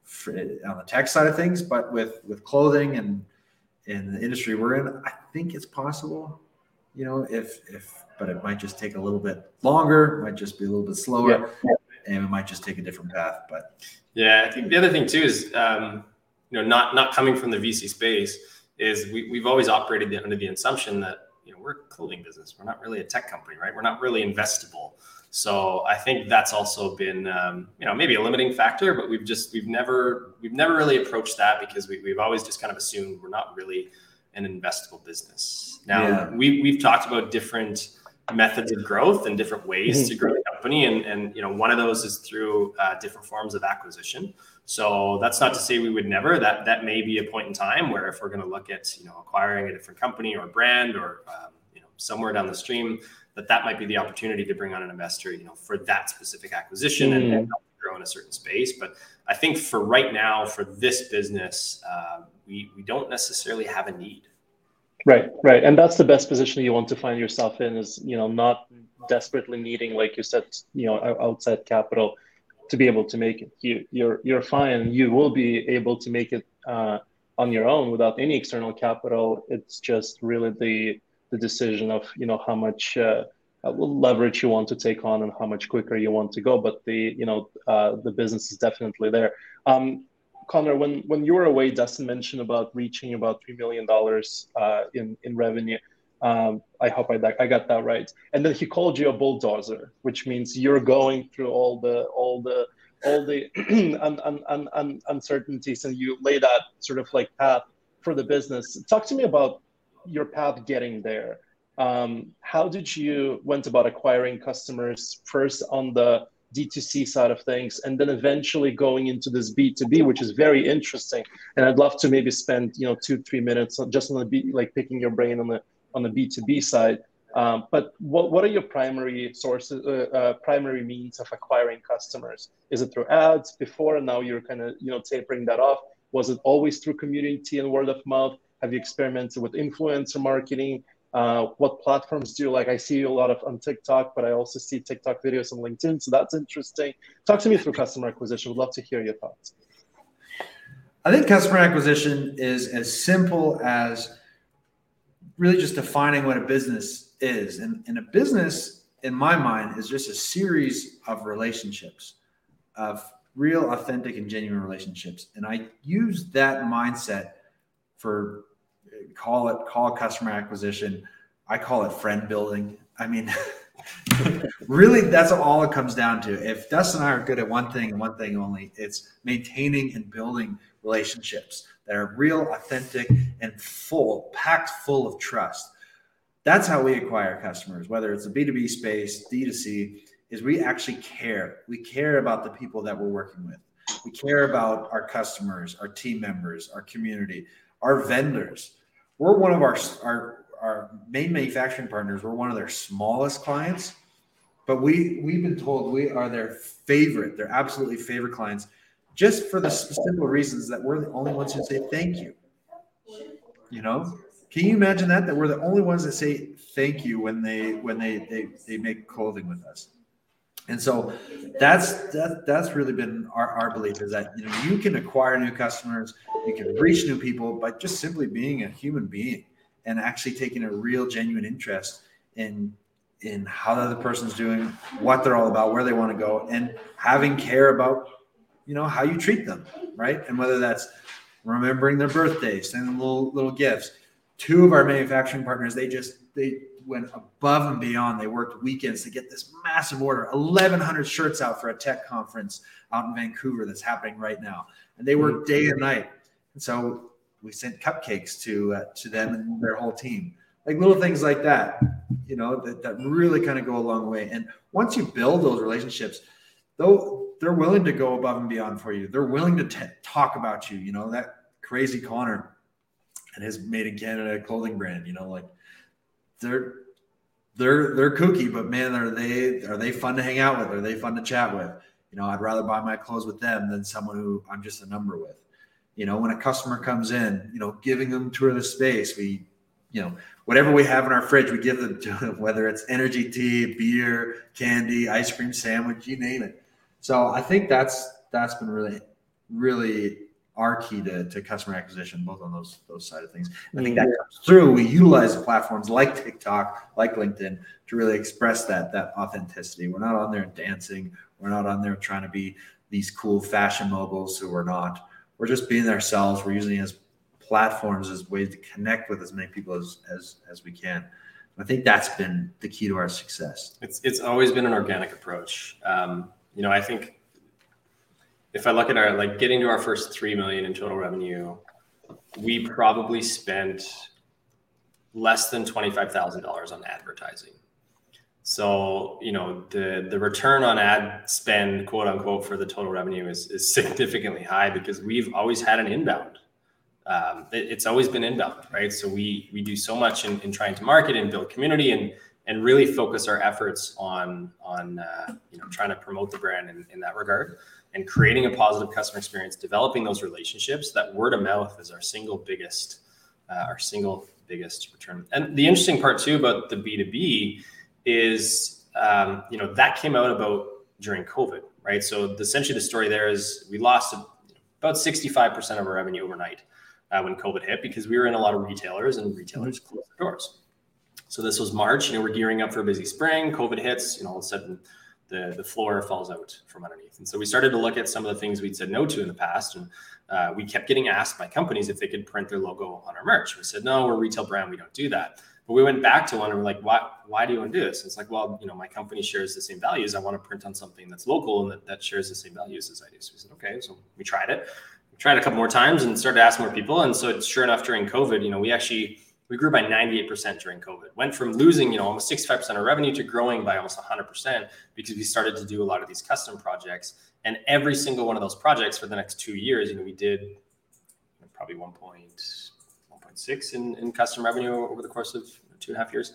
the tech side of things, but with clothing and in the industry we're in, I think it's possible. you know, but it might just take a little bit longer, might just be a little bit slower, and it might just take a different path. But yeah, I think the other thing too is, you know, not coming from the VC space is we've always operated under the assumption that, you know, we're a clothing business. We're not really a tech company, right? We're not really investable. So I think that's also been, you know, maybe a limiting factor, but we've never really approached that because we've always just kind of assumed we're not really an investable business. Now we've talked about different methods of growth and different ways to grow the company. And, you know, one of those is through different forms of acquisition. So that's not to say we would never, that may be a point in time where if we're going to look at, you know, acquiring a different company or brand or, you know, somewhere down the stream, that might be the opportunity to bring on an investor, you know, for that specific acquisition and help grow in a certain space. But I think for right now, for this business, we don't necessarily have a need. Right. And that's the best position you want to find yourself in is, you know, not desperately needing, like you said, you know, outside capital to be able to make it. You're fine. You will be able to make it on your own without any external capital. It's just really the decision of, you know, how much leverage you want to take on and how much quicker you want to go. But the business is definitely there. Connor, when you were away, Dustin mentioned about reaching about $3 million in revenue. I hope I got that right. And then he called you a bulldozer, which means you're going through all the uncertainties, and you laid out sort of like path for the business. Talk to me about your path getting there. How did you went about acquiring customers first on the D2C side of things, and then eventually going into this B2B, which is very interesting. And I'd love to maybe spend, you know, 2-3 minutes just on the picking your brain on the B2B side. But what are your primary sources, primary means of acquiring customers? Is it through ads before, and now you're kind of, you know, tapering that off? Was it always through community and word of mouth? Have you experimented with influencer marketing? What platforms do you like? I see a lot of on TikTok, but I also see TikTok videos on LinkedIn, so that's interesting. Talk to me through customer acquisition. Would love to hear your thoughts. I think customer acquisition is as simple as really just defining what a business is. And a business, in my mind, is just a series of relationships, of real, authentic, and genuine relationships. And I use that mindset for call customer acquisition. I call it friend building. I mean, really, that's all it comes down to. If Dustin and I are good at one thing and one thing only, it's maintaining and building relationships that are real, authentic, and packed full of trust. That's how we acquire customers, whether it's the B2B space, D2C, is we actually care. We care about the people that we're working with. We care about our customers, our team members, our community, our vendors. We're one of our main manufacturing partners. We're one of their smallest clients, but we've been told we are their absolutely favorite clients, just for the simple reasons that we're the only ones who say thank you. You know, can you imagine that we're the only ones that say thank you when they make clothing with us? And so that's really been our belief, is that, you know, you can acquire new customers, you can reach new people by just simply being a human being and actually taking a real, genuine interest in how the other person's doing, what they're all about, where they want to go, and having care about, you know, how you treat them, right? And whether that's remembering their birthdays, sending little gifts. Two of our manufacturing partners, they went above and beyond. They worked weekends to get this massive order, 1,100 shirts out for a tech conference out in Vancouver that's happening right now. And they worked day and night. And so we sent cupcakes to them and their whole team, like little things like that, you know, that really kind of go a long way. And once you build those relationships, though, they're willing to go above and beyond for you. They're willing to talk about you, you know, that crazy Connor and his Made in Canada clothing brand, you know, like, they're kooky, but man, are they fun to hang out with? Are they fun to chat with? You know, I'd rather buy my clothes with them than someone who I'm just a number with. You know, when a customer comes in, you know, giving them a tour of the space, we, you know, whatever we have in our fridge, we give them to them, whether it's energy tea, beer, candy, ice cream sandwich, you name it. So I think that's been really, really are key to customer acquisition, both on those side of things. I think that comes through. We utilize the platforms like TikTok, like LinkedIn, to really express that authenticity. We're not on there dancing. We're not on there trying to be these cool fashion moguls who we're not. We're just being ourselves. We're using it as platforms, as ways to connect with as many people as we can. I think that's been the key to our success. It's always been an organic approach. I think if I look at our, getting to our first 3 million in total revenue, we probably spent less than $25,000 on advertising. So, the return on ad spend, quote unquote, for the total revenue is significantly high because we've always had an inbound. It's always been inbound, right? So we do so much in trying to market and build community and really focus our efforts on trying to promote the brand in that regard and creating a positive customer experience, developing those relationships. That word of mouth is our single biggest return. And the interesting part too about the B2B is, that came out about during COVID, right? So essentially the story there is we lost about 65% of our revenue overnight when COVID hit because we were in a lot of retailers and retailers closed their doors. So this was March, we're gearing up for a busy spring, COVID hits, all of a sudden the floor falls out from underneath. And so we started to look at some of the things we'd said no to in the past. And we kept getting asked by companies if they could print their logo on our merch. We said, no, we're a retail brand. We don't do that. But we went back to one and we're like, why do you want to do this? And it's like, well, my company shares the same values. I want to print on something that's local and that shares the same values as I do. So we said, okay, so we tried it. We tried a couple more times and started to ask more people. And so sure enough, during COVID, we grew by 98% during COVID. Went from losing, almost 65% of revenue to growing by almost 100% because we started to do a lot of these custom projects. And every single one of those projects for the next 2 years, we did probably 1.6 in custom revenue over the course of 2.5 years.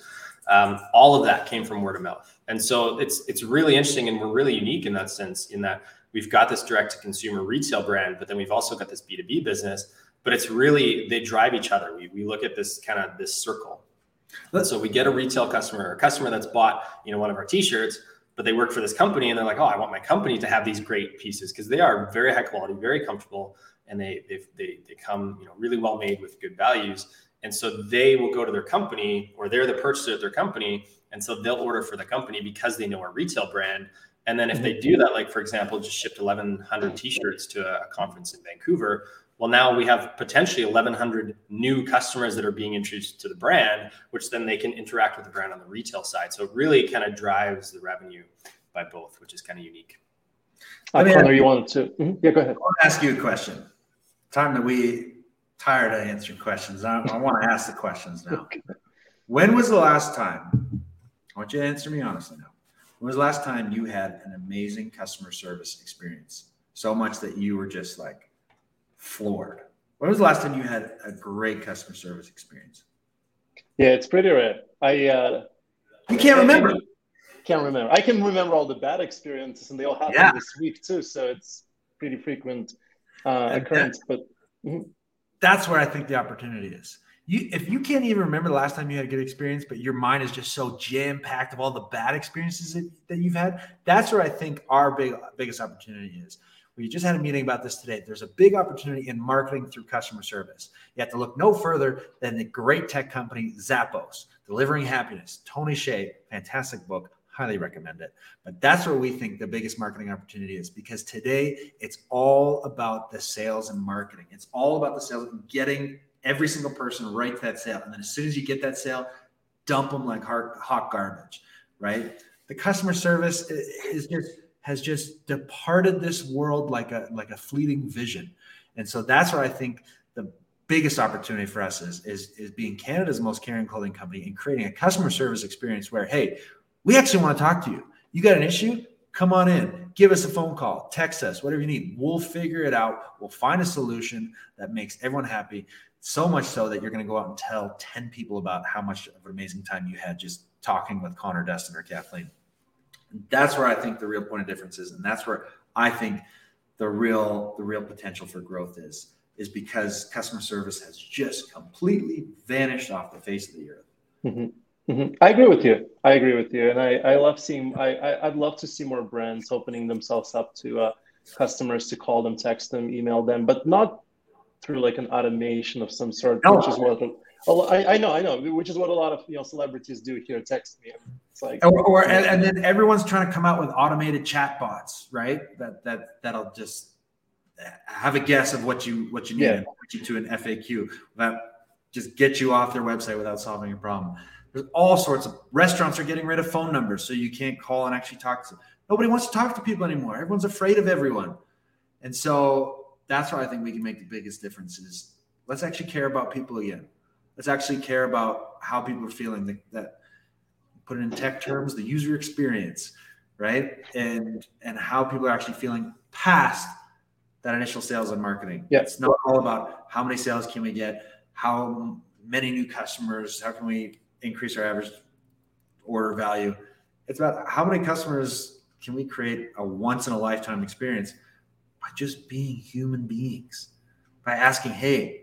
All of that came from word of mouth. And so it's really interesting, and we're really unique in that sense, in that we've got this direct-to-consumer retail brand, but then we've also got this B2B business. But it's really, they drive each other. We look at this kind of this circle. So we get a retail customer, a customer that's bought, one of our t-shirts, but they work for this company and they're like, oh, I want my company to have these great pieces because they are very high quality, very comfortable. And they come, really well made with good values. And so they will go to their company, or they're the purchaser at their company. And so they'll order for the company because they know our retail brand. And then if they do that, for example, just shipped 1,100 t-shirts to a conference in Vancouver, well, now we have potentially 1,100 new customers that are being introduced to the brand, which then they can interact with the brand on the retail side. So it really kind of drives the revenue by both, which is kind of unique. Connor, you wanted to? Mm-hmm. Yeah, go ahead. I want to ask you a question. Time that we tired of answering questions. I want to ask the questions now. Okay. When was the last time, I want you to answer me honestly now, when was the last time you had an amazing customer service experience? So much that you were just floored. When was the last time you had a great customer service experience? Yeah, it's pretty rare. You can't remember. I can remember all the bad experiences, and they all happened this week too. So it's pretty frequent occurrence. That's where I think the opportunity is. If you can't even remember the last time you had a good experience, but your mind is just so jam-packed of all the bad experiences that you've had, that's where I think our biggest opportunity is. We just had a meeting about this today. There's a big opportunity in marketing through customer service. You have to look no further than the great tech company Zappos, Delivering Happiness. Tony Shea, fantastic book. Highly recommend it. But that's where we think the biggest marketing opportunity is, because today it's all about the sales and marketing. It's all about the sales and getting every single person right to that sale. And then as soon as you get that sale, dump them like hot garbage, right? The customer service has just departed this world like a fleeting vision. And so that's where I think the biggest opportunity for us is being Canada's most caring clothing company and creating a customer service experience where, hey, we actually want to talk to you. You got an issue? Come on in. Give us a phone call. Text us. Whatever you need. We'll figure it out. We'll find a solution that makes everyone happy, so much so that you're going to go out and tell 10 people about how much of an amazing time you had just talking with Connor, Dustin, or Kathleen. That's where I think the real point of difference is. And that's where I think the real potential for growth is because customer service has just completely vanished off the face of the earth. Mm-hmm. Mm-hmm. I agree with you. And I'd love to see more brands opening themselves up to customers, to call them, text them, email them, but not through like an automation of some sort, which is what I know, which is what a lot of celebrities do here. Text me, it's like, and then everyone's trying to come out with automated chatbots, right? That'll just have a guess of what you need and put you to an FAQ that just get you off their website without solving your problem. There's all sorts of restaurants are getting rid of phone numbers, so you can't call and actually talk to them. Nobody wants to talk to people anymore. Everyone's afraid of everyone. And so that's where I think we can make the biggest difference is let's actually care about people again. Let's actually care about how people are feeling, that put it in tech terms, the user experience, right? And how people are actually feeling past that initial sales and marketing. Yeah. It's not all about how many sales can we get, how many new customers, how can we increase our average order value. It's about how many customers can we create a once in a lifetime experience by just being human beings, by asking, hey,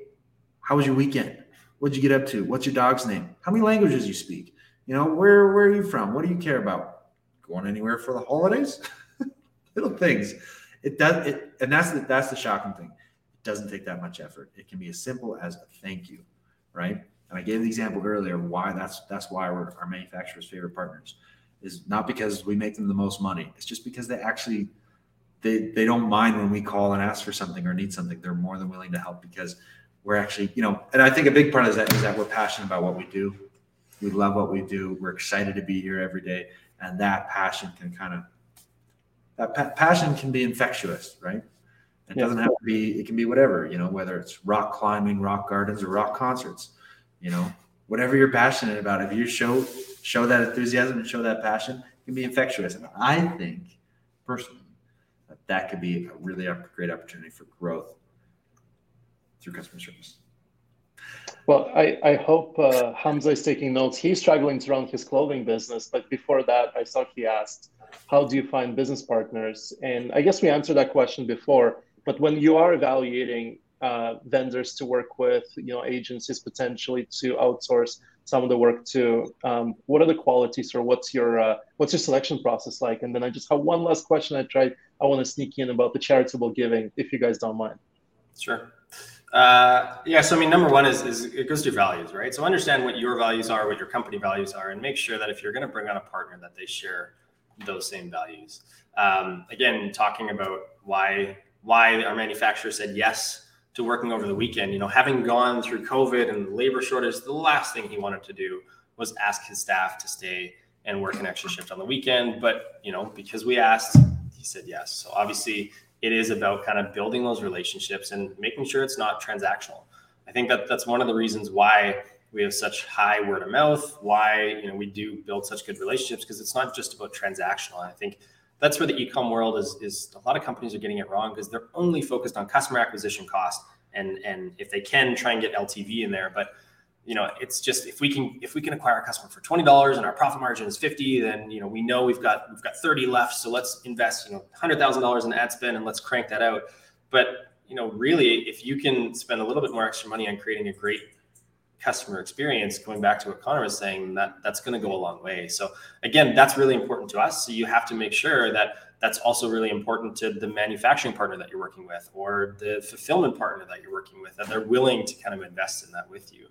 how was your weekend? What'd you get up to? What's your dog's name? How many languages you speak? Where are you from? What do you care about? Going anywhere for the holidays? Little things. It does it, and that's the shocking thing. It doesn't take that much effort. It can be as simple as a thank you, right? And I gave the example earlier why that's why we're our manufacturers' favorite partners, is not because we make them the most money. It's just because they actually they don't mind when we call and ask for something or need something. They're more than willing to help because we're actually, and I think a big part of that is that we're passionate about what we do. We love what we do. We're excited to be here every day, and that passion can be infectious, right? It doesn't have to be, it can be whatever, whether it's rock climbing, rock gardens, or rock concerts, whatever you're passionate about. If you show that enthusiasm and show that passion, it can be infectious. And I think personally that could be a really great opportunity for growth through customer service. Well, I hope Hamza is taking notes. He's struggling to run his clothing business, but before that, I saw he asked, how do you find business partners? And I guess we answered that question before, but when you are evaluating vendors to work with, agencies potentially to outsource some of the work to, what are the qualities or what's your selection process like? And then I just have one last question I want to sneak in about the charitable giving, if you guys don't mind. Sure. So number one is it goes to values, right? So understand what your values are, what your company values are, and make sure that if you're going to bring on a partner that they share those same values. Again, talking about why our manufacturer said yes to working over the weekend, having gone through COVID and labor shortage, the last thing he wanted to do was ask his staff to stay and work an extra shift on the weekend. But, because we asked, he said yes. So obviously it is about kind of building those relationships and making sure it's not transactional. I think that's one of the reasons why we have such high word of mouth, why we do build such good relationships, because it's not just about transactional. And I think that's where the e-com world is a lot of companies are getting it wrong, because they're only focused on customer acquisition cost and if they can try and get LTV in there. But it's just if we can acquire a customer for $20 and our profit margin is 50, then we know we've got 30 left. So let's invest $100,000 in ad spend and let's crank that out. But really, if you can spend a little bit more extra money on creating a great customer experience, going back to what Connor was saying, that's going to go a long way. So again, that's really important to us. So you have to make sure that that's also really important to the manufacturing partner that you're working with, or the fulfillment partner that you're working with, that they're willing to kind of invest in that with you.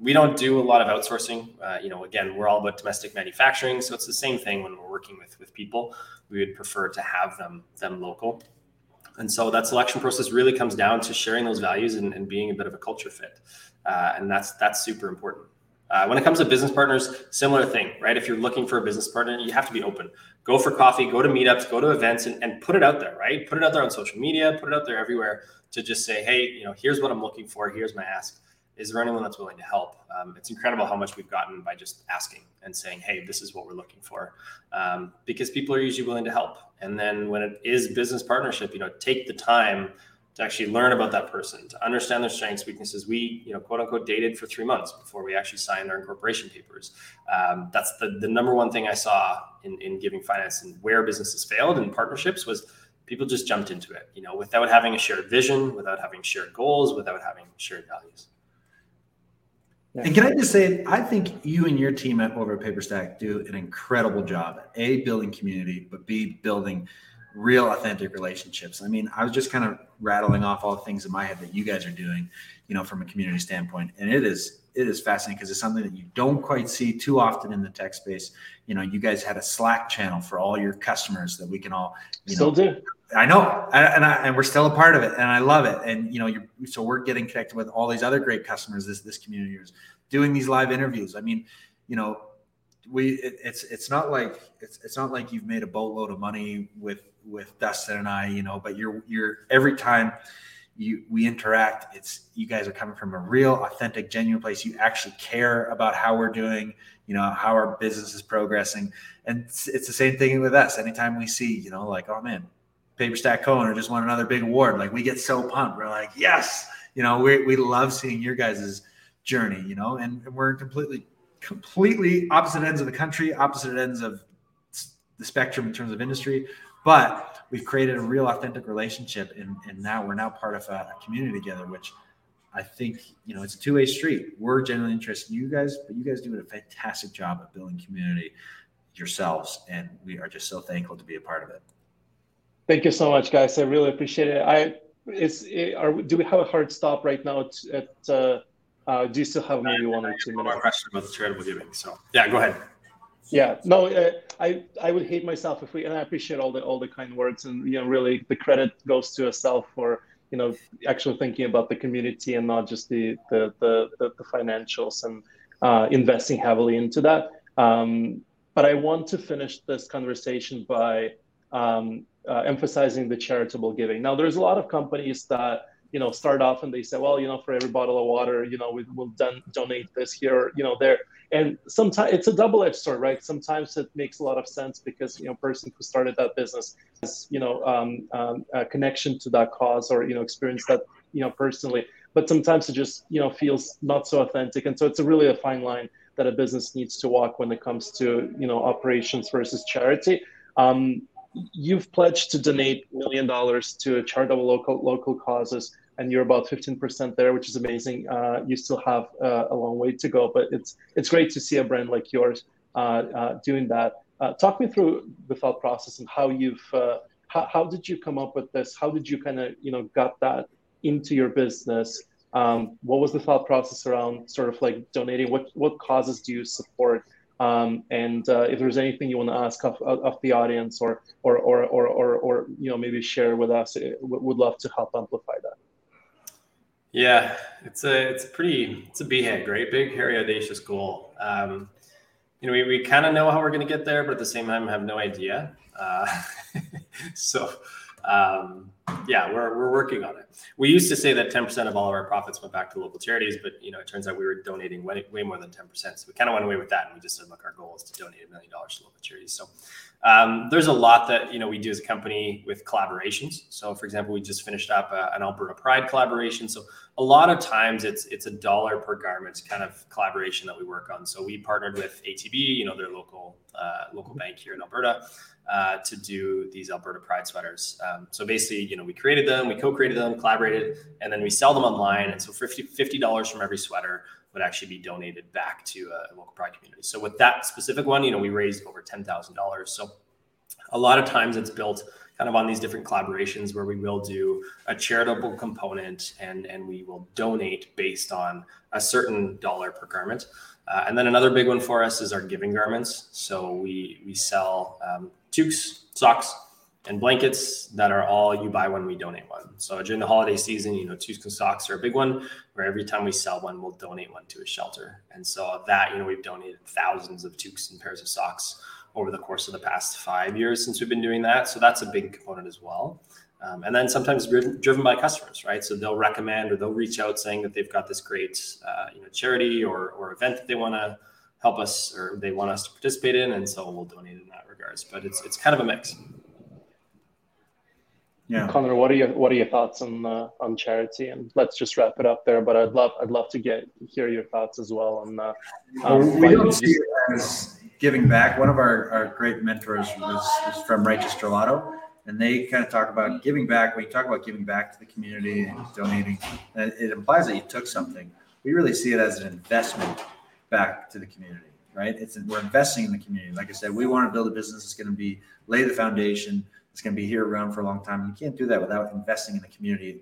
We don't do a lot of outsourcing. Again, we're all about domestic manufacturing. So it's the same thing when we're working with people. We would prefer to have them local. And so that selection process really comes down to sharing those values and being a bit of a culture fit. And that's super important. When it comes to business partners, similar thing, right? If you're looking for a business partner, you have to be open. Go for coffee, go to meetups, go to events, and put it out there, right? Put it out there on social media, put it out there everywhere to just say, hey, here's what I'm looking for. Here's my ask. Is there anyone that's willing to help? It's incredible how much we've gotten by just asking and saying, hey, this is what we're looking for, because people are usually willing to help. And then when it is business partnership, take the time to actually learn about that person, to understand their strengths, weaknesses. We, quote unquote, dated for 3 months before we actually signed our incorporation papers. That's the number one thing I saw in giving finance and where businesses failed in partnerships was people just jumped into it, without having a shared vision, without having shared goals, without having shared values. And can I just say, I think you and your team over at Paper Stack do an incredible job at A, building community, but B, building real authentic relationships. I mean, I was just kind of rattling off all the things in my head that you guys are doing, you know, from a community standpoint. And it is fascinating because it's something that you don't quite see too often in the tech space. You know, you guys had a Slack channel for all your customers that we can all, you know, still do. I know. And we're still a part of it, and I love it. And, you know, so we're getting connected with all these other great customers. This community is doing these live interviews. I mean, you know, it's not like you've made a boatload of money with Dustin and I, you know, but you're every time we interact, you guys are coming from a real, authentic, genuine place. You actually care about how we're doing, you know, how our business is progressing. And it's the same thing with us. Anytime we see, you know, like, oh man, Paper Stack Co-owner just won another big award. Like, we get so pumped. We're like, yes, you know, we love seeing your guys' journey, you know, and we're completely opposite ends of the country, opposite ends of the spectrum in terms of industry, but we've created a real authentic relationship, and now we're now part of a community together, which I think, you know, it's a two-way street. We're genuinely interested in you guys, but you guys do a fantastic job of building community yourselves, and we are just so thankful to be a part of it. Thank you so much, guys. I really appreciate it. Do we have a hard stop right now do you still have maybe 1 or 2 minutes? More question about the charitable giving. So yeah, go ahead. Yeah, no, I would hate myself if and I appreciate all the kind words, and, you know, really the credit goes to yourself for, you know, actually thinking about the community and not just the financials and investing heavily into that. But I want to finish this conversation by emphasizing the charitable giving. Now, there's a lot of companies that, you know, start off and they say, well, you know, for every bottle of water, you know, we'll donate this here, you know, there. And sometimes it's a double-edged sword, right? Sometimes it makes a lot of sense because, you know, person who started that business has, you know, a connection to that cause or, you know, experience that, you know, personally. But sometimes it just, you know, feels not so authentic. And so it's really a fine line that a business needs to walk when it comes to, you know, operations versus charity. You've pledged to donate $1 million to charitable local causes, and you're about 15% there, which is amazing. You still have a long way to go, but it's great to see a brand like yours doing that. Talk me through the thought process and how you've how did you come up with this? How did you kind of, you know, got that into your business? What was the thought process around sort of like donating? What causes do you support? And if there's anything you want to ask of the audience or you know, maybe share with us, would love to help amplify that. Yeah, it's a BHAG, right? Big, hairy, audacious goal. You know, we kind of know how we're going to get there, but at the same time have no idea. Yeah, we're working on it. We used to say that 10% of all of our profits went back to local charities, but, you know, it turns out we were donating way more than 10%. So we kind of went away with that, and we just said, look, our goal is to donate $1 million to local charities. So there's a lot that, you know, we do as a company with collaborations. So, for example, we just finished up an Alberta Pride collaboration. So a lot of times it's a dollar per garment kind of collaboration that we work on. So we partnered with ATB, you know, their local bank here in Alberta, to do these Alberta Pride sweaters. So basically, you know, we created them, we co-created them, collaborated, and then we sell them online. And so $50 from every sweater would actually be donated back to a local pride community. So with that specific one, you know, we raised over $10,000. So a lot of times it's built kind of on these different collaborations where we will do a charitable component and we will donate based on a certain dollar per garment. And then another big one for us is our giving garments. So we sell toques, socks, and blankets that are all you buy one, we donate one. So during the holiday season, you know, toques and socks are a big one where every time we sell one, we'll donate one to a shelter. And so that, you know, we've donated thousands of toques and pairs of socks over the course of the past 5 years since we've been doing that. So that's a big component as well. And then sometimes driven by customers, right? So they'll recommend or they'll reach out saying that they've got this great, you know, charity or event that they want to help us or they want us to participate in. And so we'll donate in that regards, but it's kind of a mix. Yeah. Connor, what are your thoughts on charity? And let's just wrap it up there. But I'd love to hear your thoughts as well on that. We don't see it as giving back. One of our great mentors was from Righteous Gelato, and they kind of talk about giving back. When you talk about giving back to the community and donating, it implies that you took something. We really see it as an investment back to the community, right? We're investing in the community. Like I said, we want to build a business that's going to lay the foundation. It's going to be here around for a long time. You can't do that without investing in the community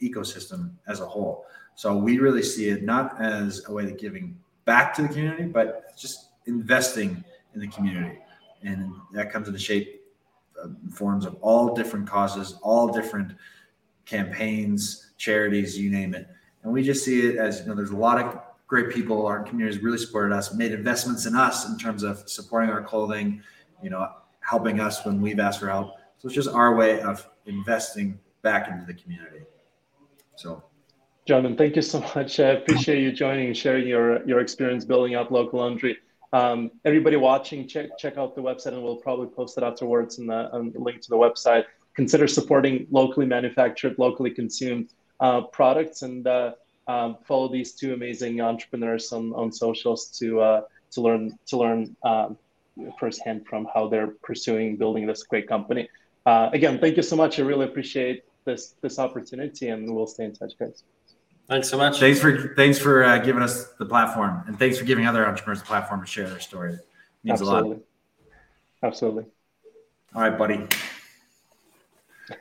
ecosystem as a whole. So we really see it not as a way of giving back to the community, but just investing in the community. And that comes in the shape forms of all different causes, all different campaigns, charities, you name it. And we just see it as, you know, there's a lot of great people. Our community has really supported us, made investments in us in terms of supporting our clothing, you know, helping us when we've asked for help. So it's just our way of investing back into the community. So, Jonathan, thank you so much. I appreciate you joining and sharing your experience building up Local Laundry. Everybody watching, check out the website, and we'll probably post it afterwards in the link to the website. Consider supporting locally manufactured, locally consumed products, and follow these two amazing entrepreneurs on socials to learn firsthand from how they're pursuing building this great company. Again, thank you so much. I really appreciate this opportunity, and we'll stay in touch, guys. Thanks so much. Thanks for giving us the platform, and thanks for giving other entrepreneurs the platform to share their story. It means a lot. Absolutely. All right, buddy.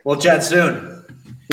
We'll chat soon.